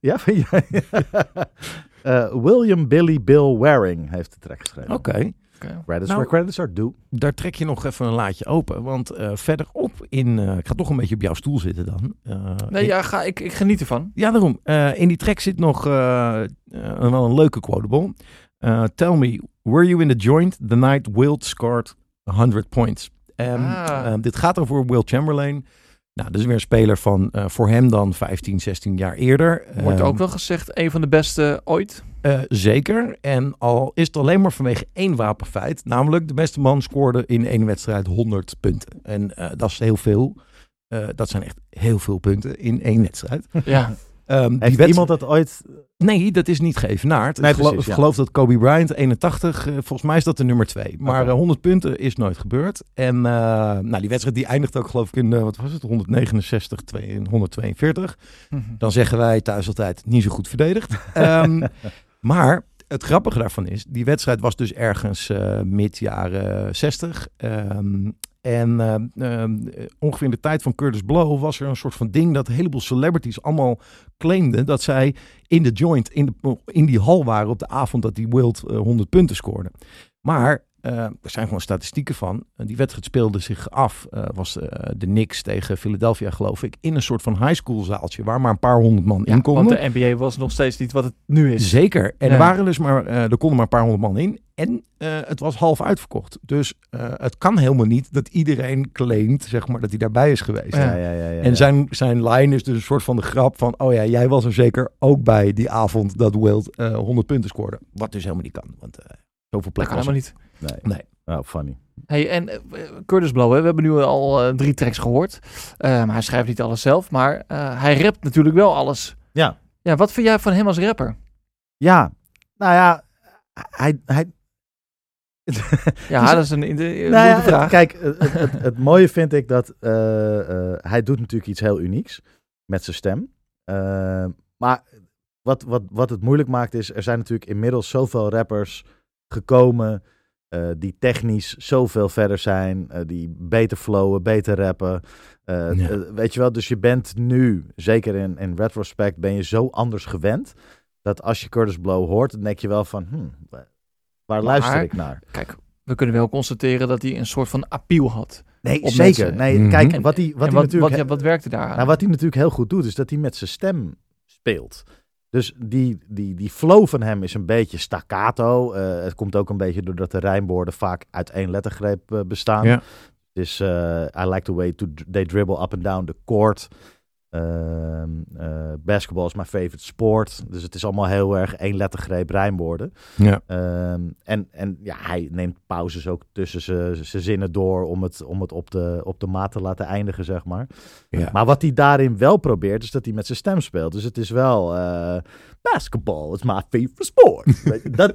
Ja? William Billy Bill Waring heeft de track geschreven. Oké. Credits where credits are due. Daar trek je nog even een laadje open. Want verderop in... ik ga toch een beetje op jouw stoel zitten dan. Ik geniet ervan. Ja, daarom. In die track zit nog wel een leuke quotable. Tell me, were you in the joint the night Wilt scored 100 points? Dit gaat over Wilt Chamberlain. Nou, dat is weer een speler van voor hem dan 15, 16 jaar eerder. Wordt ook wel gezegd een van de beste ooit. Zeker. En al is het alleen maar vanwege één wapenfeit. Namelijk, de beste man scoorde in één wedstrijd 100 punten. En dat is heel veel. Dat zijn echt heel veel punten in één wedstrijd. Ja. Heeft iemand dat ooit... Nee, dat is niet geëvenaard. Nee, ik geloof dat Kobe Bryant, 81, volgens mij is dat de nummer 2. Maar 100 punten is nooit gebeurd. En die wedstrijd die eindigt ook geloof ik in, 169, 142. Mm-hmm. Dan zeggen wij thuis altijd niet zo goed verdedigd. Maar het grappige daarvan is, die wedstrijd was dus ergens mid jaren 60... ongeveer in de tijd van Kurtis Blow was er een soort van ding dat een heleboel celebrities allemaal claimden dat zij in de joint, in die hal waren op de avond dat die Wilt 100 punten scoorde. Maar er zijn gewoon statistieken van. Die wedstrijd speelde zich af, de Knicks tegen Philadelphia geloof ik, in een soort van high school zaaltje waar maar een paar honderd man in konden. Want de NBA was nog steeds niet wat het nu is. Zeker. En er konden maar een paar honderd man in. En het was half uitverkocht. Dus het kan helemaal niet dat iedereen claimt, zeg maar, dat hij daarbij is geweest. Ja. En zijn line is dus een soort van de grap van... oh ja, jij was er zeker ook bij die avond dat Wilt 100 punten scoorde. Wat dus helemaal niet kan. Want zoveel plek dat kan helemaal niet. Nee. Nou, funny. Hey, en Kurtis Blow, hè? We hebben nu al 3 tracks gehoord. Hij schrijft niet alles zelf, maar hij rapt natuurlijk wel alles. Ja. Ja, wat vind jij van hem als rapper? Ja, nou ja, hij ja, dat is een vraag. Kijk, het mooie vind ik dat hij doet natuurlijk iets heel unieks met zijn stem. Maar wat het moeilijk maakt is, er zijn natuurlijk inmiddels zoveel rappers gekomen die technisch zoveel verder zijn, die beter flowen, beter rappen. Weet je wel, dus je bent nu, zeker in retrospect, ben je zo anders gewend, dat als je Kurtis Blow hoort, dan denk je wel van... Waar luister ik naar? Kijk, we kunnen wel constateren dat hij een soort van appeal had. Nee, zeker. Nee, kijk, wat werkte daar aan? Nou, wat hij natuurlijk heel goed doet, is dat hij met zijn stem speelt. Dus die flow van hem is een beetje staccato. Het komt ook een beetje doordat de rijmwoorden vaak uit één lettergreep bestaan. Ja. Dus I like the way they dribble up and down the court. Basketball is my favorite sport. Dus het is allemaal heel erg één lettergreep rijmwoorden. Ja. Hij neemt pauzes ook tussen zijn zinnen door om het op de maat te laten eindigen, zeg maar. Ja. Maar wat hij daarin wel probeert, is dat hij met zijn stem speelt. Dus het is wel basketball is my favorite sport.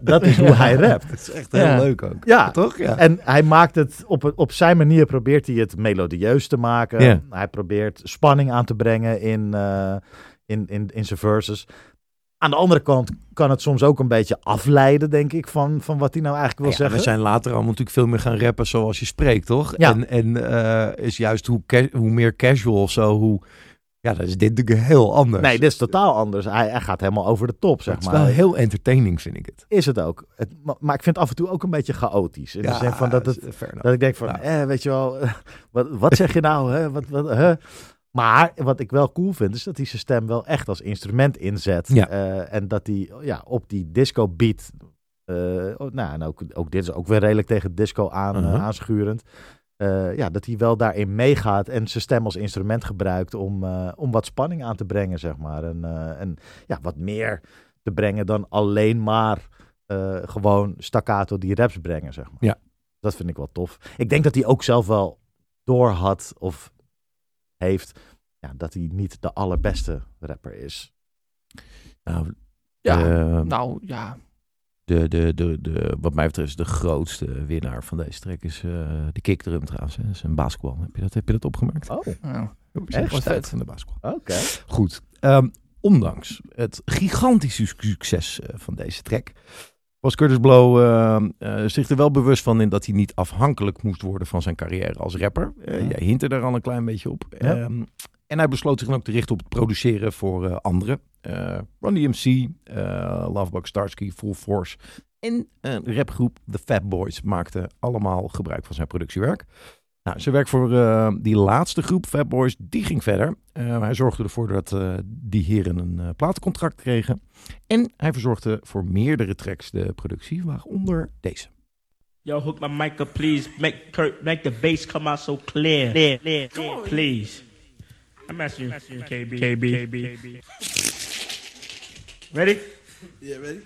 dat is hoe hij rapt. Dat is echt heel leuk ook. Ja, toch? Ja. En hij maakt het op zijn manier, probeert hij het melodieus te maken. Ja. Hij probeert spanning aan te brengen in zijn verses. Aan de andere kant kan het soms ook een beetje afleiden, denk ik, van wat hij nou eigenlijk wil zeggen. We zijn later allemaal natuurlijk veel meer gaan rappen zoals je spreekt, toch? Ja. En is juist hoe meer casual of zo, hoe... Ja, dan is dit natuurlijk heel anders. Nee, dit is totaal anders. Hij gaat helemaal over de top, zeg maar. Het is wel heel entertaining, vind ik het. Is het ook. Maar ik vind het af en toe ook een beetje chaotisch. In de zin van dat ik denk van, weet je wel, wat zeg je nou? Hè? Wat? Maar wat ik wel cool vind, is dat hij zijn stem wel echt als instrument inzet. Ja. En dat hij op die disco beat... en ook dit is ook weer redelijk tegen disco aan, aanschurend. Dat hij wel daarin meegaat en zijn stem als instrument gebruikt om wat spanning aan te brengen, zeg maar. En wat meer te brengen dan alleen maar gewoon staccato die raps brengen, zeg maar. Ja. Dat vind ik wel tof. Ik denk dat hij ook zelf wel door had of... heeft, dat hij niet de allerbeste rapper is. Wat mij betreft is de grootste winnaar van deze track is de kickdrum trouwens. Hè. Dat is een basketbal. Heb je dat opgemerkt? Oh, ja. Echt tijd van de basketbal. Oké. Goed. Ondanks het gigantische succes van deze track was Kurtis Blow zich er wel bewust van in dat hij niet afhankelijk moest worden van zijn carrière als rapper. Jij hint er daar al een klein beetje op. Ja. En hij besloot zich dan ook te richten op het produceren voor anderen. Run-DMC, Lovebug Starsky, Full Force en een rapgroep The Fat Boys maakten allemaal gebruik van zijn productiewerk. Nou, zijn werk voor die laatste groep, Fat Boys, die ging verder. Hij zorgde ervoor dat die heren een platencontract kregen. En hij verzorgde voor meerdere tracks de productie, waaronder deze. Yo, hook my mic up, please. Make the bass come out so clear. Clear. Please. I'm asking you, KB. Ready? Yeah, ready?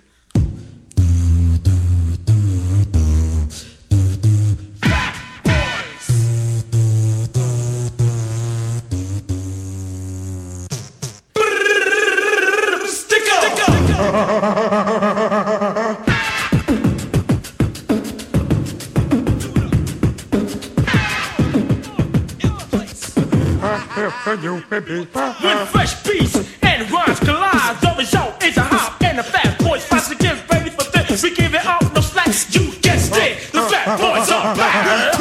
When fresh beats and rhymes collide, the result is a hop and a Fat Boys fights again, ready for this. We give it up, no slacks, you guessed it. The Fat Boys are back.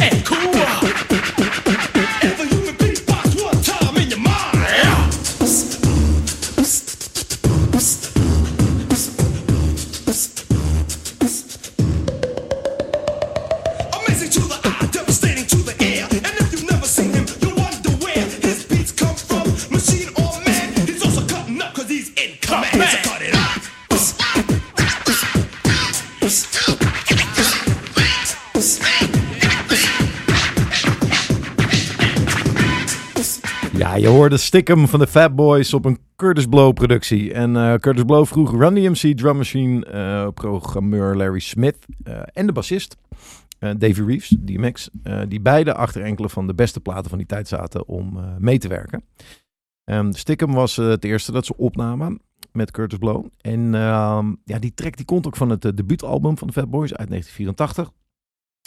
And cool. If a human beatbox one time in your mind. Amazing to the eye, devastating to the ear. And if you've never seen him, you wonder where his beats come from. Machine or man, he's also cutting up cause he's in command. So cut it up. Ja, je hoorde Stickem van de Fat Boys op een Kurtis Blow productie. En Kurtis Blow vroeg Run-DMC drum machine programmeur Larry Smith en de bassist Davy Reeves, DMX, die beide achter enkele van de beste platen van die tijd zaten om mee te werken. Stickem was het eerste dat ze opnamen met Kurtis Blow. En ja, die track die komt ook van het debuutalbum van de Fat Boys uit 1984.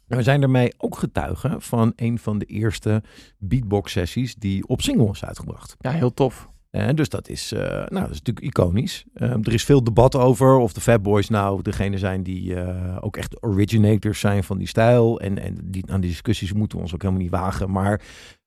En we zijn daarmee ook getuigen van een van de eerste beatbox-sessies die op single was uitgebracht. Ja, heel tof. En dus dat is, dat is natuurlijk iconisch. Er is veel debat over of de Fat Boys nou degene zijn die ook echt originators zijn van die stijl. En aan die discussies moeten we ons ook helemaal niet wagen. Maar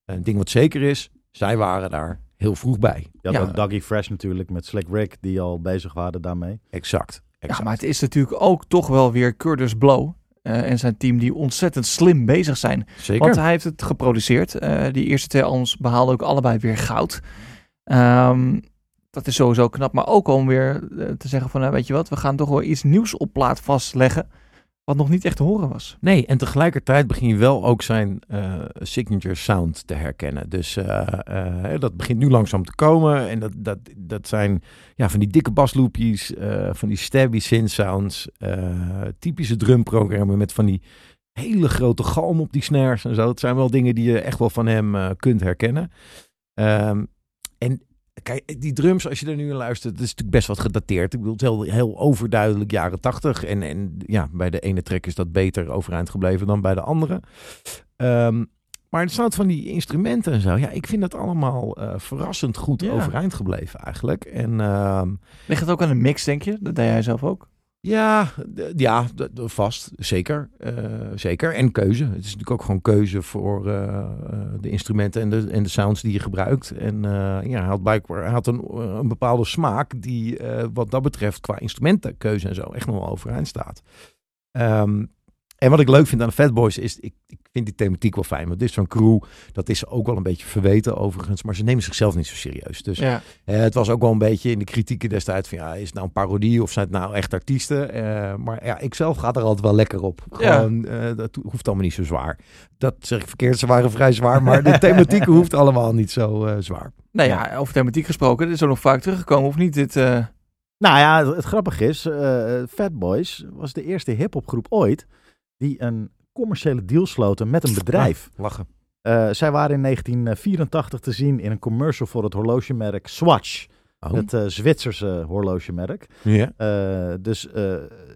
een ding wat zeker is, zij waren daar heel vroeg bij. Ja, ook Dougie Fresh natuurlijk met Slick Rick die al bezig waren daarmee. Exact. Ja, maar het is natuurlijk ook toch wel weer Kurtis Blow. En zijn team die ontzettend slim bezig zijn. Zeker. Want hij heeft het geproduceerd. Die eerste twee albums behaalden ook allebei weer goud. Dat is sowieso knap. Maar ook om weer te zeggen van, weet je wat, we gaan toch wel iets nieuws op plaat vastleggen. Wat nog niet echt te horen was. Nee, en tegelijkertijd begin je wel ook zijn signature sound te herkennen. Dus dat begint nu langzaam te komen. En dat zijn van die dikke basloopjes, van die stabby synth sounds. Typische drumprogrammen met van die hele grote galm op die snares en zo. Het zijn wel dingen die je echt wel van hem kunt herkennen. En kijk, die drums, als je er nu naar luistert, dat is natuurlijk best wat gedateerd. Ik bedoel, het is heel overduidelijk jaren 80. En bij de ene track is dat beter overeind gebleven dan bij de andere. Maar het staat van die instrumenten en zo. Ja, ik vind dat allemaal verrassend goed overeind gebleven eigenlijk. Ligt het ook aan de mix, denk je? Dat deed jij zelf ook? Ja, vast. Zeker. Zeker. En keuze. Het is natuurlijk ook gewoon keuze voor de instrumenten en de sounds die je gebruikt. Hij had een bepaalde smaak die wat dat betreft qua instrumentenkeuze en zo echt nog wel overeind staat. En wat ik leuk vind aan de Fat Boys is, ik vind die thematiek wel fijn. Want dit is zo'n crew, dat is ook wel een beetje verweten overigens. Maar ze nemen zichzelf niet zo serieus. Dus het was ook wel een beetje in de kritieken destijds van, is het nou een parodie of zijn het nou echt artiesten? Maar ja, ik zelf ga er altijd wel lekker op. Gewoon, dat hoeft allemaal niet zo zwaar. Dat zeg ik verkeerd, ze waren vrij zwaar. Maar de thematiek hoeft allemaal niet zo zwaar. Nou ja, over thematiek gesproken, dit is ook nog vaak teruggekomen of niet? Dit, Nou ja, het grappige is, Fat Boys was de eerste hiphopgroep ooit die een commerciële deal sloten met een bedrijf. Ja, lachen. Zij waren in 1984 te zien in een commercial voor het horlogemerk Swatch. Oh. Het Zwitserse horlogemerk. Ja. Dus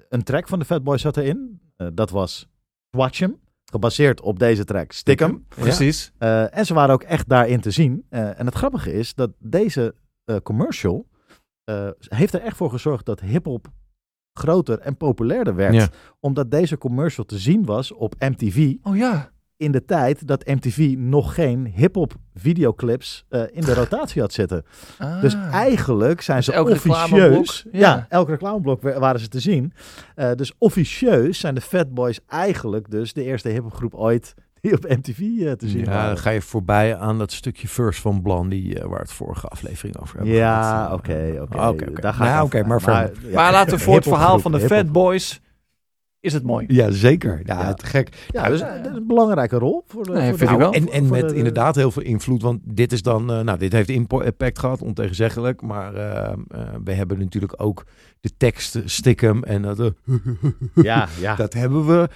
een track van de Fat Boys zat erin. Dat was Swatchem. Gebaseerd op deze track Stickem. Ja. Precies. En ze waren ook echt daarin te zien. En het grappige is dat deze commercial heeft er echt voor gezorgd dat hiphop groter en populairder werd. Ja. Omdat deze commercial te zien was op MTV. Oh ja. in de tijd dat MTV nog geen hip-hop videoclips in de rotatie had zitten. Ah. Dus eigenlijk zijn ze elk officieus... Ja, elk reclameblok waren ze te zien. Dus officieus zijn de Fat Boys eigenlijk dus de eerste hip-hopgroep ooit die op MTV te zien waren. Dan ga je voorbij aan dat stukje verse van Blondie waar het vorige aflevering over hebben. Ja, oké. Maar laten we voor het verhaal van de Fat Boys... Is het mooi? Ja, zeker. Ja, ja. Te gek. Ja, dus dat is een belangrijke rol. Voor de, vind ik wel. En met inderdaad heel veel invloed. Want dit is dan... dit heeft impact gehad, ontegenzeggelijk. Maar we hebben natuurlijk ook de tekst stiekem. En ja. Dat hebben we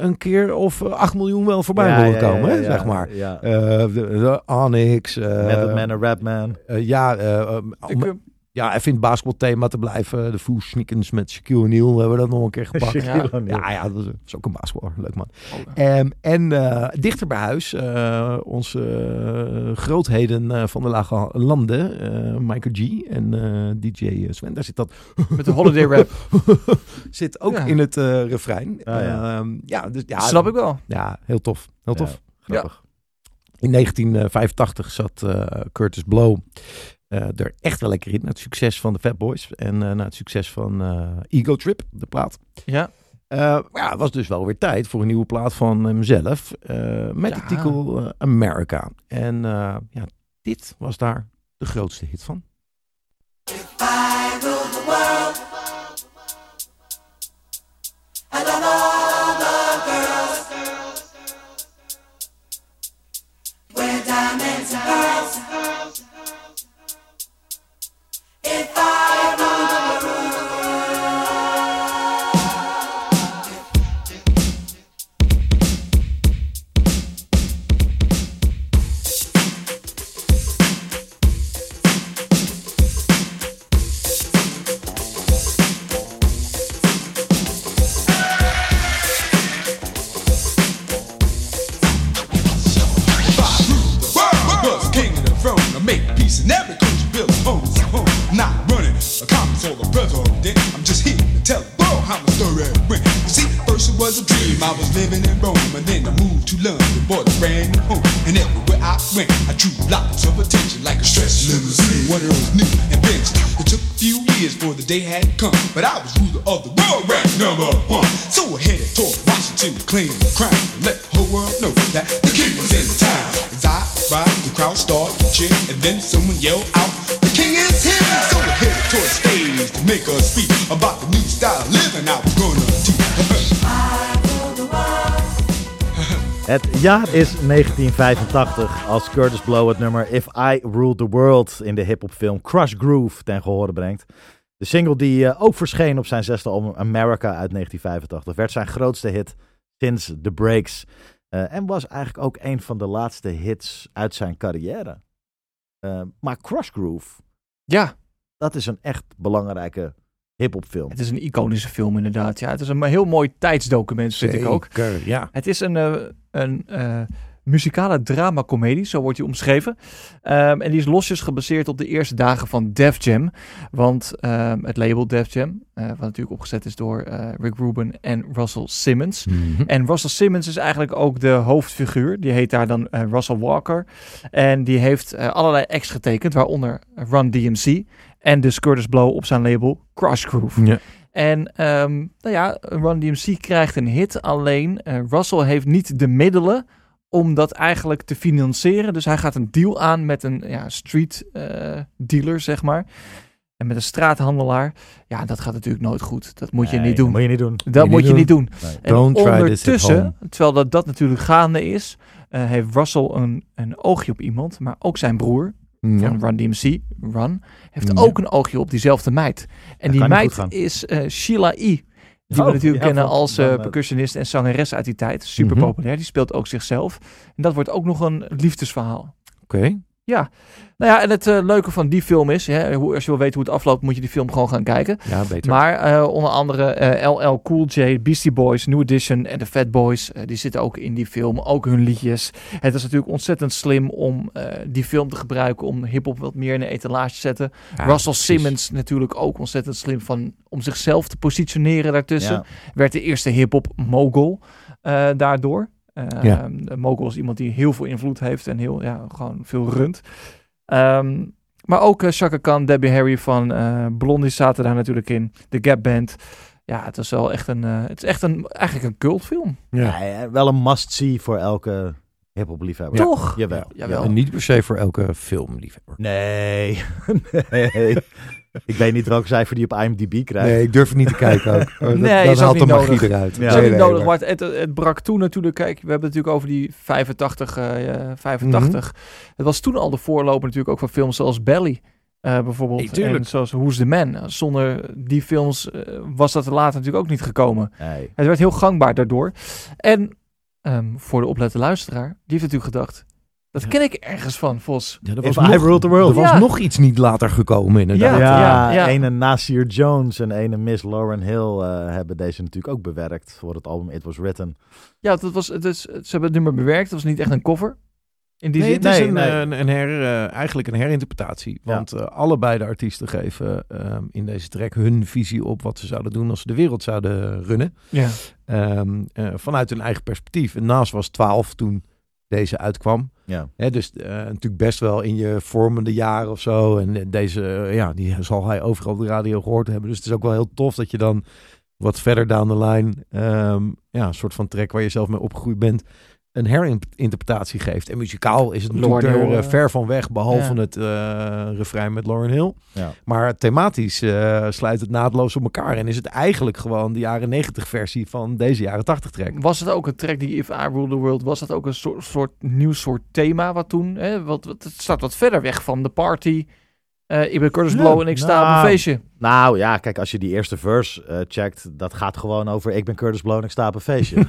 een keer of 8 miljoen wel voorbij willen komen. Zeg maar. Ja. De Onyx. Method Man en Rap Man. Ja, even in het basketbalthema te blijven. De Foo Sneakers met Shaquille O'Neal hebben we dat nog een keer gepakt. Dat is ook een basketballer. Leuk man. Dichter bij huis, onze grootheden van de Lage Landen, Michael G en DJ Sven. Daar zit dat... Met de holiday rap. Zit ook in het refrein. Snap ik wel. Ja, heel tof. Heel tof. Grappig. Ja. In 1985 zat Kurtis Blow... er echt wel lekker in. Na het succes van de Fat Boys. En na het succes van Ego Trip, de plaat. Ja. Het was dus wel weer tijd voor een nieuwe plaat van hemzelf. Met de titel America. En dit was daar de grootste hit van. If I rule the world and on all the girls with diamonds and pearls. If I rule the world, the king of the throne, I make peace in every country, build homes and homes. Not running a conference or a president. I'm just here to tell the world how my story went. You see, first it was a dream. I was living in Rome, and then I moved to London, bought a brand new home. And everywhere I went, I drew lots of attention, like a stretch limousine. One of those new inventions. It took a few years for the day had come, but I was ruler of the world, ranked number 1. So I headed toward Washington, claim the crown, and let the whole world know that the king was in town. As I arrived, the crowd started to cheer, and then someone yelled out, "The king is here!" So I headed toward the stage to make a speech about the new style of living I was gonna teach. Het jaar is 1985 als Kurtis Blow het nummer If I Ruled the World in de hip-hopfilm Crush Groove ten gehore brengt. De single die ook verscheen op zijn 6e album America uit 1985 werd zijn grootste hit sinds The Breaks. En was eigenlijk ook een van de laatste hits uit zijn carrière. Maar Crush Groove... Ja. Dat is een echt belangrijke hiphopfilm. Het is een iconische film inderdaad. Ja, het is een heel mooi tijdsdocument, vind ik ook. Ja. Het is een muzikale drama-comedie, zo wordt die omschreven. En die is losjes gebaseerd op de eerste dagen van Def Jam. Want het label Def Jam, wat natuurlijk opgezet is door Rick Rubin en Russell Simmons. Mm-hmm. En Russell Simmons is eigenlijk ook de hoofdfiguur. Die heet daar dan Russell Walker. En die heeft allerlei acts getekend, waaronder Run-DMC. En dus Kurtis Blow op zijn label Crush Groove. Ja. En Run-DMC krijgt een hit, alleen Russell heeft niet de middelen om dat eigenlijk te financieren. Dus hij gaat een deal aan met een street dealer, zeg maar. En met een straathandelaar. Ja, dat gaat natuurlijk nooit goed. Dat moet je niet doen. Dat moet je niet doen. En ondertussen, terwijl dat natuurlijk gaande is, heeft Russell een oogje op iemand, maar ook zijn broer van Run-DMC, Run, heeft ook een oogje op diezelfde meid. En die meid is Sheila E., die we natuurlijk kennen als percussionist en zangeres uit die tijd. Super populair. Die speelt ook zichzelf. En dat wordt ook nog een liefdesverhaal. Oké. Ja. Nou ja, en het leuke van die film is... als je wil weten hoe het afloopt, moet je die film gewoon gaan kijken. Ja, beter. Maar onder andere LL Cool J, Beastie Boys, New Edition en de Fat Boys... die zitten ook in die film, ook hun liedjes. Het is natuurlijk ontzettend slim om die film te gebruiken... om hiphop wat meer in de etalage te zetten. Ja, Russell Simmons natuurlijk ook ontzettend slim om zichzelf te positioneren daartussen. Ja. Werd de eerste hiphop mogul daardoor. Mogul is iemand die heel veel invloed heeft en heel, gewoon veel runt. Maar ook Chaka Khan, Debbie Harry van Blondie zaten daar natuurlijk in. The Gap Band. Ja, het is wel echt eigenlijk een cultfilm. Ja, wel een must-see voor elke hiphop liefhebber. Ja. Toch? Jawel. En niet per se voor elke filmliefhebber. Nee. Ik weet niet welke cijfer die op IMDb krijgt. Nee, ik durf het niet te kijken ook. Dat haalt de magie eruit. Ja. Dat is niet nodig, maar het brak toen natuurlijk. Kijk, we hebben het natuurlijk over die 85. Mm-hmm. Het was toen al de voorloper natuurlijk ook van films zoals Belly. Bijvoorbeeld, en zoals Who's the Man. Zonder die films was dat later natuurlijk ook niet gekomen. Nee. Het werd heel gangbaar daardoor. En voor de oplette luisteraar, die heeft natuurlijk gedacht... Dat ken ik ergens van, Vos. Ja, er was nog iets niet later gekomen, inderdaad. Ene Nasir Jones en ene Miss Lauryn Hill hebben deze natuurlijk ook bewerkt voor het album It Was Written. Ja, ze hebben het nummer bewerkt. Dat was niet echt een cover. Eigenlijk een herinterpretatie. Want allebei de artiesten geven in deze track hun visie op wat ze zouden doen als ze de wereld zouden runnen. Ja. Vanuit hun eigen perspectief. En Nas was 12 toen deze uitkwam. Ja. Dus natuurlijk best wel in je vormende jaren of zo. En deze, die zal hij overal op de radio gehoord hebben. Dus het is ook wel heel tof dat je dan wat verder down the line... een soort van track waar je zelf mee opgegroeid bent... een herinterpretatie geeft. En muzikaal is het natuurlijk ver van weg... behalve het refrein met Lauryn Hill. Ja. Maar thematisch sluit het naadloos op elkaar... en is het eigenlijk gewoon de jaren 90 versie... van deze jaren 80 track. Was het ook een track die If I Rule the World... was dat ook een soort nieuw soort thema wat toen... het staat wat verder weg van de party... ik ben Kurtis Blow en ik sta op een feestje. Nou ja, kijk, als je die eerste verse checkt... dat gaat gewoon over... ik ben Kurtis Blow en ik sta op een feestje.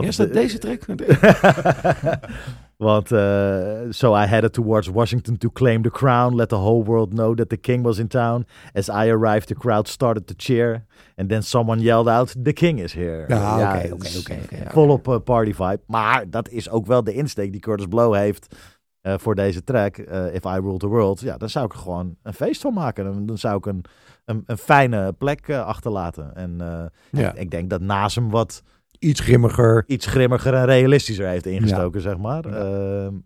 Is dat deze track? Want so I headed towards Washington to claim the crown. Let the whole world know that the king was in town. As I arrived, the crowd started to cheer. And then someone yelled out, the king is here. Oké. Volop party vibe. Maar dat is ook wel de insteek die Kurtis Blow heeft... voor deze track, If I Rule the World... ja, dan zou ik er gewoon een feest van maken. Dan zou ik een fijne plek achterlaten. En ik denk dat naast hem wat... Iets grimmiger en realistischer heeft ingestoken, zeg maar.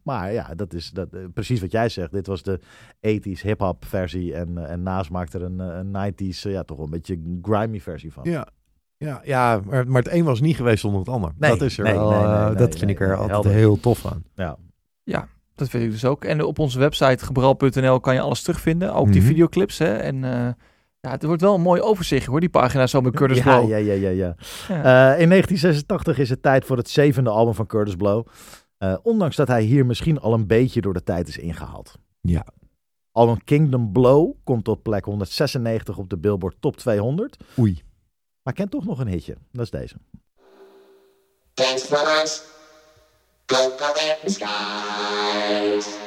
Maar ja, dat is precies wat jij zegt. Dit was de 80s hip-hop versie... en naast maakt er een 90s, toch een beetje grimy versie van. Ja, maar het een was niet geweest zonder het ander. Dat vind ik er altijd heel tof aan. Ja. Dat vind ik dus ook. En op onze website gebral.nl kan je alles terugvinden. Ook die videoclips. Hè? En het wordt wel een mooi overzicht hoor, die pagina zo met Curtis Blow. In 1986 is het tijd voor het 7e album van Curtis Blow. Ondanks dat hij hier misschien al een beetje door de tijd is ingehaald. Ja. Album Kingdom Blow komt op plek 196 op de Billboard Top 200. Oei. Maar kent toch nog een hitje. Dat is deze. Thanks for us. Purple in the skies.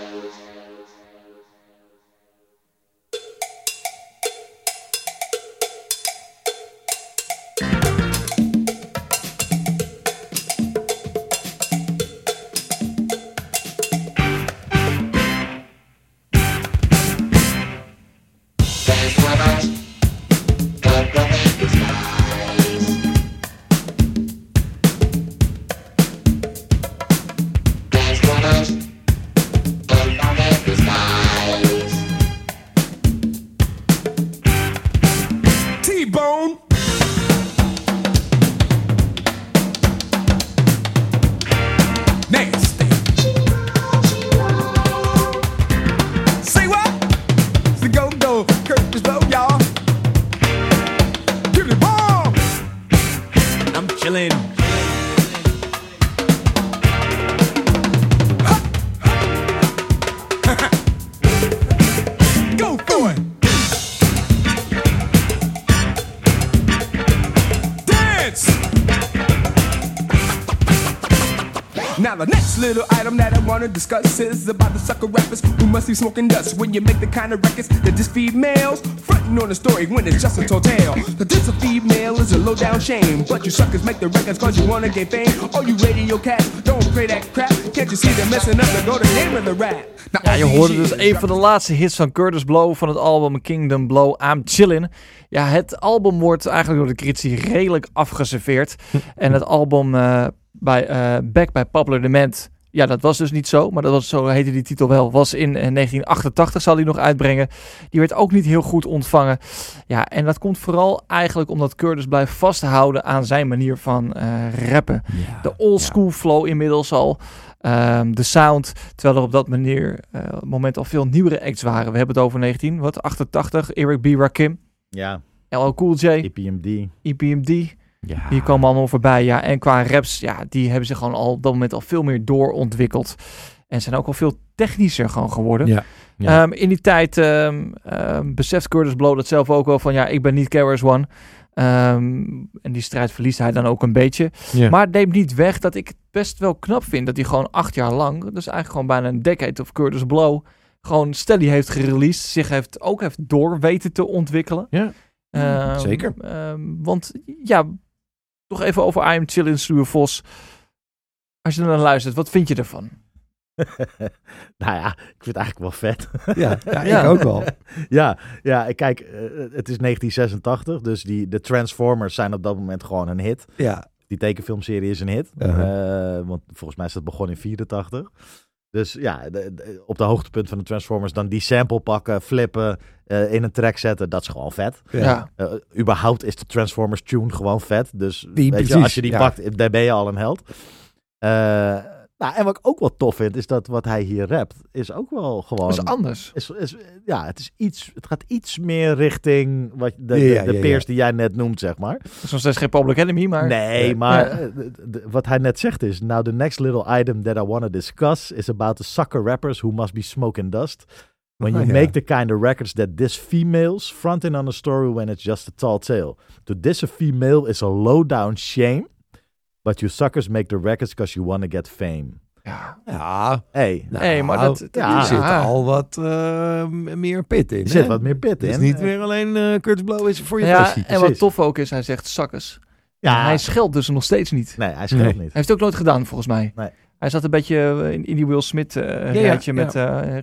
Now the next little item that I want to discuss is about the sucker rappers who must be smoking dust when you make the kind of records that just feed males fronting on the story when it's just a tall tale. That this a female is a low down shame, but you suckers make the records cause you want to get fame. All you radio cats don't play that crap. Can't you see they're messing up the golden name of the rap? Ja, je hoorde dus een van de laatste hits van Curtis Blow van het album Kingdom Blow, I'm Chillin'. Ja, het album wordt eigenlijk door de critici redelijk afgeserveerd. En het album Back by Popular Demand... Ja, dat was dus niet zo, maar dat was, zo heette die titel wel, was in 1988 zal die nog uitbrengen. Die werd ook niet heel goed ontvangen. Ja, en dat komt vooral eigenlijk omdat Curtis blijft vasthouden aan zijn manier van rappen. Ja, de old school flow inmiddels al, de sound, terwijl er op dat moment al veel nieuwere acts waren. We hebben het over 1988, Eric B. Rakim, ja. LL Cool J, EPMD. Ja. Die komen allemaal voorbij. Ja. En qua raps, ja, die hebben zich gewoon al op dat moment al veel meer doorontwikkeld. En zijn ook al veel technischer gewoon geworden. Ja. Ja. In die tijd beseft Kurtis Blow dat zelf ook wel van... ja, ik ben niet KRS-One. En die strijd verliest hij dan ook een beetje. Ja. Maar het neemt niet weg dat ik het best wel knap vind... dat hij gewoon 8 jaar lang, dus eigenlijk gewoon bijna een decade of Kurtis Blow... gewoon steady heeft gereleased. Zich heeft door weten te ontwikkelen. Ja. Zeker. Want ja... Nog even over I Am Chillin' Stuur Vos. Als je er naar luistert, wat vind je ervan? Nou ja, ik vind het eigenlijk wel vet. Ik ook wel. Kijk, het is 1986, dus de Transformers zijn op dat moment gewoon een hit. Ja. Die tekenfilmserie is een hit. Uh-huh. Want volgens mij is dat begonnen in 84. Dus ja, op de hoogtepunt van de Transformers dan die sample pakken, flippen, in een track zetten, dat is gewoon vet. Ja. Überhaupt is de Transformers tune gewoon vet. Dus als je die pakt, daar ben je al een held. En wat ik ook wel tof vind, is dat wat hij hier rapt, is ook wel gewoon... is anders. Het gaat iets meer richting wat de peers die jij net noemt, zeg maar. Dat is nog steeds geen Public Enemy, maar... wat hij net zegt is... Now the next little item that I want to discuss is about the sucker rappers who must be smoke and dust. When you make the kind of records that diss females, fronting on a story when it's just a tall tale. To diss a female is a low-down shame. But you suckers make the records because you want to get fame. Ja. Maar er zit al wat meer pit in. Er zit wat meer pit in. Het is niet meer alleen Kurtis Blow is voor je passie. En wat tof ook is, hij zegt suckers. Ja. Hij scheldt dus nog steeds niet. Nee, hij scheldt niet. Hij heeft het ook nooit gedaan, volgens mij. Nee. Hij zat een beetje in die Will Smith rijtje met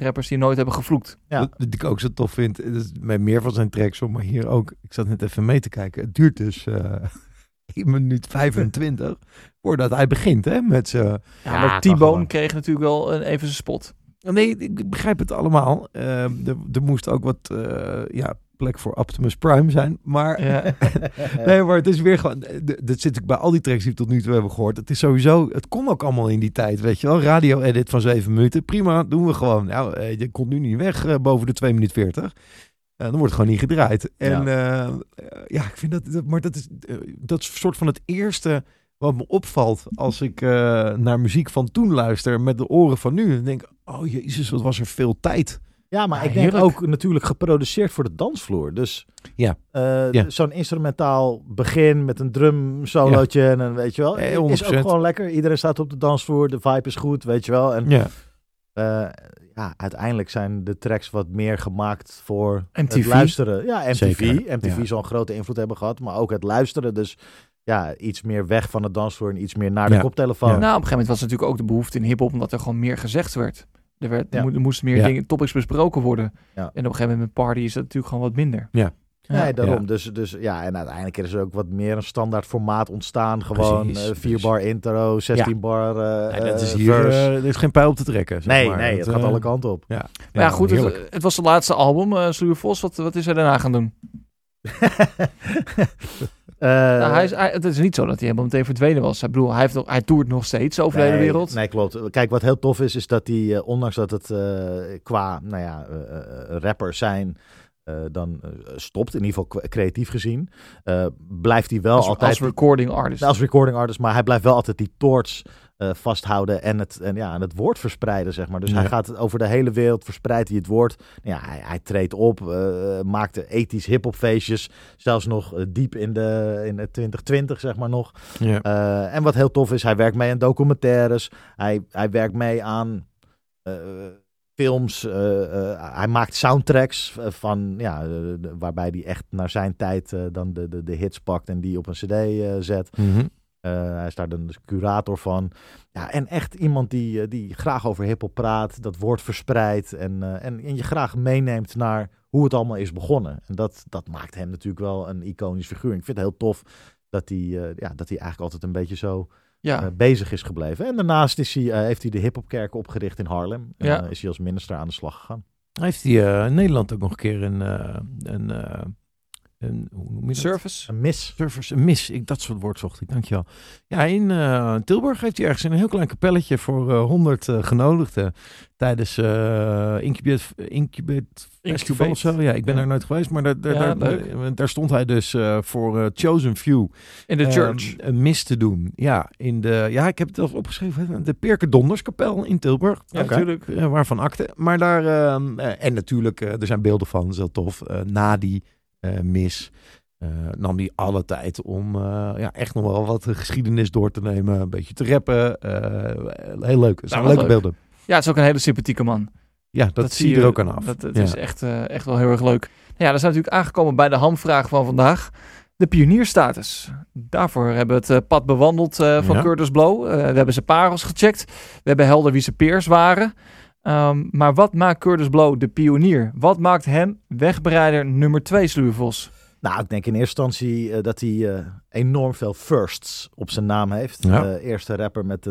rappers die nooit hebben gevloekt. Ja. Wat ik ook zo tof vind, bij meer van zijn tracks, maar hier ook, ik zat net even mee te kijken, het duurt dus... 1 minuut 25 voordat hij begint, hè? Met zijn... Ja, maar T-Bone kreeg natuurlijk wel even zijn spot. Nee, ik begrijp het allemaal. Er moest ook wat plek voor Optimus Prime zijn. Maar, nee, maar het is weer gewoon... Dat zit ik bij al die tracks die we tot nu toe hebben gehoord. Het is sowieso... Het kon ook allemaal in die tijd, weet je wel. Radio-edit van 7 minuten. Prima, doen we gewoon. Nou, je komt nu niet weg boven de 2 minuten 40. Dan wordt het gewoon niet gedraaid. En ik vind dat... Maar dat is soort van het eerste wat me opvalt... als ik naar muziek van toen luister... met de oren van nu. Dan denk ik, oh jezus, wat was er veel tijd. Ja, maar ik denk ook natuurlijk geproduceerd voor de dansvloer. Dus zo'n instrumentaal begin met een drum solootje... en een, weet je wel, is ook gewoon lekker. Iedereen staat op de dansvloer, de vibe is goed, weet je wel. En, uiteindelijk zijn de tracks wat meer gemaakt voor MTV. Het luisteren. Ja, MTV zal een grote invloed hebben gehad, maar ook het luisteren. Dus ja, iets meer weg van het dansvloer en iets meer naar de koptelefoon. Ja. Nou, op een gegeven moment was natuurlijk ook de behoefte in hiphop, omdat er gewoon meer gezegd werd. Er moesten meer dingen, topics besproken worden. Ja. En op een gegeven moment met party is dat natuurlijk gewoon wat minder. Ja. Nee, daarom. Ja. Dus, en uiteindelijk is er ook wat meer een standaard formaat ontstaan. Gewoon 4-bar intro, 16-bar Er is geen pijl op te trekken. Nee, het gaat alle kanten op. Ja, maar goed, het was het laatste album. Sluwe Vos, wat is hij daarna gaan doen? Het is niet zo dat hij helemaal meteen verdwenen was. Ik bedoel, hij toert nog steeds over de hele wereld. Nee, klopt. Kijk, wat heel tof is dat hij, ondanks dat het rappers zijn... dan stopt, in ieder geval creatief gezien. Blijft hij wel altijd... Als recording artist. Als recording artist, maar hij blijft wel altijd die toorts vasthouden en het woord verspreiden, zeg maar. Dus hij gaat over de hele wereld, verspreidt hij het woord. Hij treedt op, maakte ethisch hiphopfeestjes, zelfs nog diep in de 2020, zeg maar nog. Ja. En wat heel tof is, hij werkt mee aan documentaires. Hij werkt mee aan... films, hij maakt soundtracks van, waarbij hij echt naar zijn tijd dan de hits pakt en die op een cd zet. Mm-hmm. Hij is daar dan curator van. Ja, en echt iemand die graag over hiphop praat, dat woord verspreidt en je graag meeneemt naar hoe het allemaal is begonnen. En dat maakt hem natuurlijk wel een iconisch figuur. En ik vind het heel tof dat hij, dat hij eigenlijk altijd een beetje zo bezig is gebleven. En daarnaast is hij, heeft hij de hiphopkerk opgericht in Harlem. En is hij als minister aan de slag gegaan. Heeft hij in Nederland ook nog een keer Een mis. Dat soort woord zocht ik, dankjewel. Ja, in Tilburg heeft hij ergens in een heel klein kapelletje voor 100 genodigden tijdens Incubate Festival of zo. Ja, ik ben daar nooit geweest, maar daar stond hij dus voor Chosen Few. In de church. Een mis te doen. Ja, ik heb het zelf opgeschreven. De Perkedonderskapel in Tilburg. Ja, natuurlijk. Okay. Waarvan akte. Maar daar, en natuurlijk, er zijn beelden van, dat is heel tof. Na die mis nam hij alle tijd om echt nog wel wat geschiedenis door te nemen, een beetje te rappen, heel leuk. Het zijn leuke beelden. Ja, het is ook een hele sympathieke man. Ja, dat zie je er ook aan af. Dat is echt wel heel erg leuk. Nou ja, dan zijn we natuurlijk aangekomen bij de hamvraag van vandaag. De pionierstatus. Daarvoor hebben we het pad bewandeld van Kurtis Blow. We hebben zijn parels gecheckt. We hebben helder wie zijn peers waren. Maar wat maakt Kurtis Blow de pionier? Wat maakt hem wegbereider nummer 2, Sluwevos? Nou, ik denk in eerste instantie dat hij enorm veel firsts op zijn naam heeft. Ja. Eerste rapper met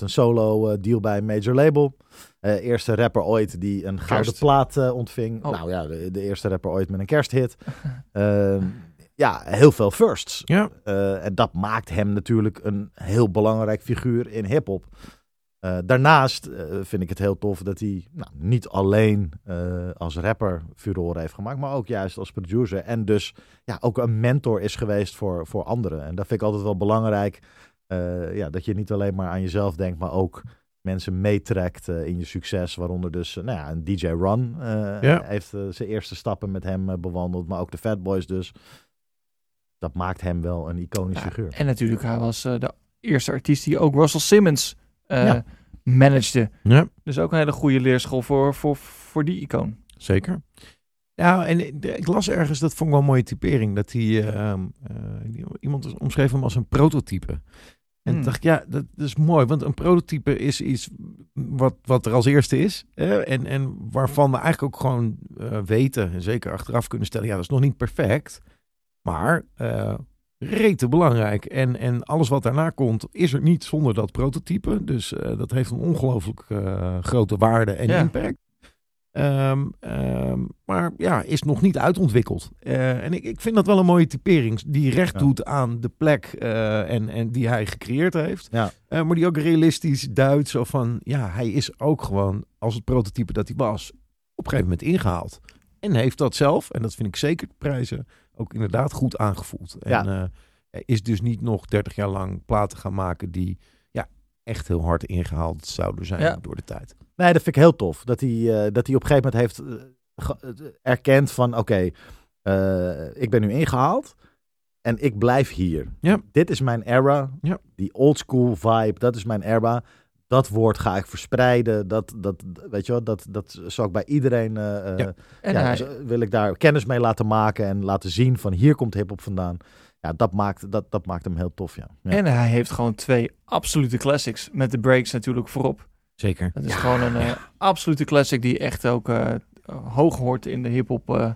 een solo deal bij een major label. Eerste rapper ooit die een gouden plaat ontving. Oh. Nou ja, de eerste rapper ooit met een kersthit. Ja, heel veel firsts. Ja. En dat maakt hem natuurlijk een heel belangrijk figuur in hiphop. Daarnaast vind ik het heel tof dat hij niet alleen als rapper furoren heeft gemaakt, maar ook juist als producer. En dus ook een mentor is geweest voor anderen. En dat vind ik altijd wel belangrijk. Dat je niet alleen maar aan jezelf denkt, maar ook mensen meetrekt in je succes. Waaronder dus een DJ Run heeft zijn eerste stappen met hem bewandeld. Maar ook de Fat Boys dus. Dat maakt hem wel een iconisch figuur. En natuurlijk, hij was de eerste artiest die ook Russell Simmons managede. Ja. Dus ook een hele goede leerschool voor die icoon. Zeker. Ja, en ik las ergens, dat vond ik wel een mooie typering, dat hij iemand omschreef hem als een prototype. En dacht ik, dat is mooi, want een prototype is iets wat er als eerste is. En waarvan we eigenlijk ook gewoon weten, en zeker achteraf kunnen stellen, dat is nog niet perfect, maar rete belangrijk. En alles wat daarna komt, is er niet zonder dat prototype. Dus dat heeft een ongelooflijk grote waarde en impact. Maar is nog niet uitontwikkeld. En ik vind dat wel een mooie typering. Die recht doet aan de plek en die hij gecreëerd heeft. Ja. Maar die ook realistisch duidt. Zo van, hij is ook gewoon, als het prototype dat hij was, op een gegeven moment ingehaald. En heeft dat zelf, en dat vind ik zeker te prijzen, ook inderdaad goed aangevoeld. En is dus niet nog 30 jaar lang platen gaan maken die echt heel hard ingehaald zouden zijn door de tijd. Nee, dat vind ik heel tof. Dat hij op een gegeven moment heeft erkend van oké, ik ben nu ingehaald en ik blijf hier. Ja. Dit is mijn era. Ja. Die old school vibe, dat is mijn era. Dat woord ga ik verspreiden. Dat zal ik bij iedereen. Wil ik daar kennis mee laten maken en laten zien van hier komt hiphop vandaan. Ja, dat maakt hem heel tof. Ja. En hij heeft gewoon 2 absolute classics met de breaks natuurlijk voorop. Zeker. Dat is gewoon een absolute classic die echt ook hoog hoort in de hiphop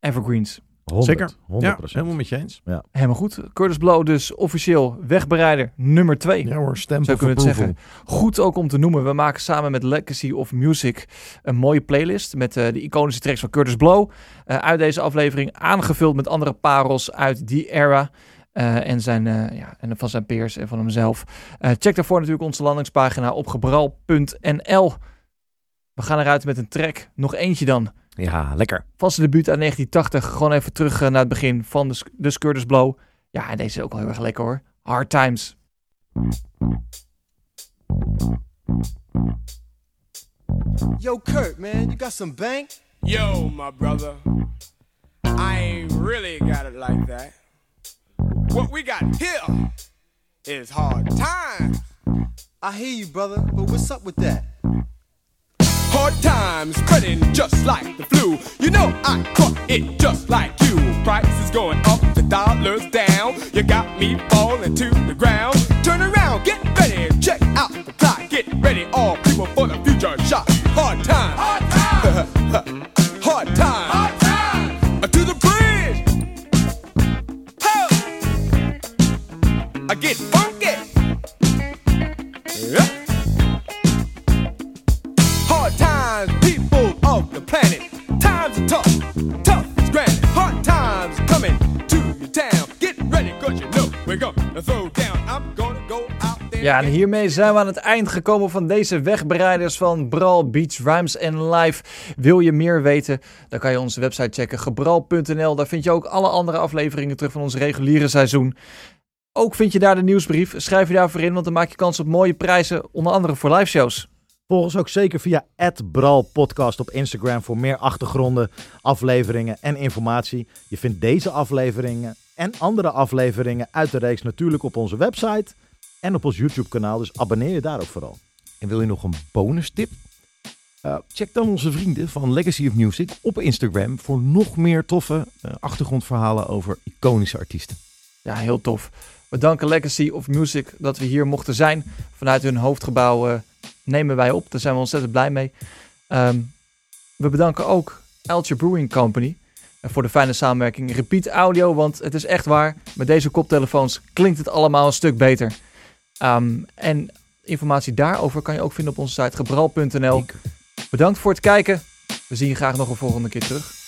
evergreens. 100, zeker. 100%. Ja, helemaal met je eens. Ja. Helemaal goed. Kurtis Blow dus officieel wegbereider nummer 2. Ja hoor, stem zou kunnen we het zeggen. Goed ook om te noemen. We maken samen met Legacy of Music een mooie playlist met de iconische tracks van Kurtis Blow. Uit deze aflevering aangevuld met andere parels uit die era. En van zijn peers en van hemzelf. Check daarvoor natuurlijk onze landingspagina op gebral.nl. We gaan eruit met een track. Nog eentje dan. Ja, lekker. Van zijn debuut uit 1980. Gewoon even terug naar het begin van de Kurtis Blow. Ja, en deze is ook wel heel erg lekker hoor. Hard Times. Yo, Kurt, man. You got some bank? Yo, my brother. I ain't really got it like that. What we got here is hard times. I hear you, brother, but what's up with that? Hard times spreading just like the flu. You know I caught it just like you. Prices going up, the dollar's down. You got me falling to the ground. Turn around, get ready, check out the clock. Get ready, all people for the future shock. Hard times. Hard times. I get funky. Yep. Hard times, people of the planet. Times are tough, tough is granted. Hard times coming to your town. Get ready, cause you know we're gonna throw down. I'm gonna go out there. Ja, en hiermee zijn we aan het eind gekomen van deze wegbereiders van Bral, Beats, Rhymes en Live. Wil je meer weten? Dan kan je onze website checken, gebral.nl. Daar vind je ook alle andere afleveringen terug van ons reguliere seizoen. Ook vind je daar de nieuwsbrief. Schrijf je daarvoor in, want dan maak je kans op mooie prijzen, onder andere voor liveshows. Volg ons ook zeker via @bralpodcast op Instagram voor meer achtergronden, afleveringen en informatie. Je vindt deze afleveringen en andere afleveringen uit de reeks natuurlijk op onze website en op ons YouTube-kanaal. Dus abonneer je daar ook vooral. En wil je nog een bonus tip? Check dan onze vrienden van Legacy of Music op Instagram voor nog meer toffe achtergrondverhalen over iconische artiesten. Ja, heel tof. We danken Legacy of Music dat we hier mochten zijn. Vanuit hun hoofdgebouw nemen wij op. Daar zijn we ontzettend blij mee. We bedanken ook Eltje Brewing Company voor de fijne samenwerking. Repeat audio, want het is echt waar. Met deze koptelefoons klinkt het allemaal een stuk beter. En informatie daarover kan je ook vinden op onze site gebral.nl. Bedankt voor het kijken. We zien je graag nog een volgende keer terug.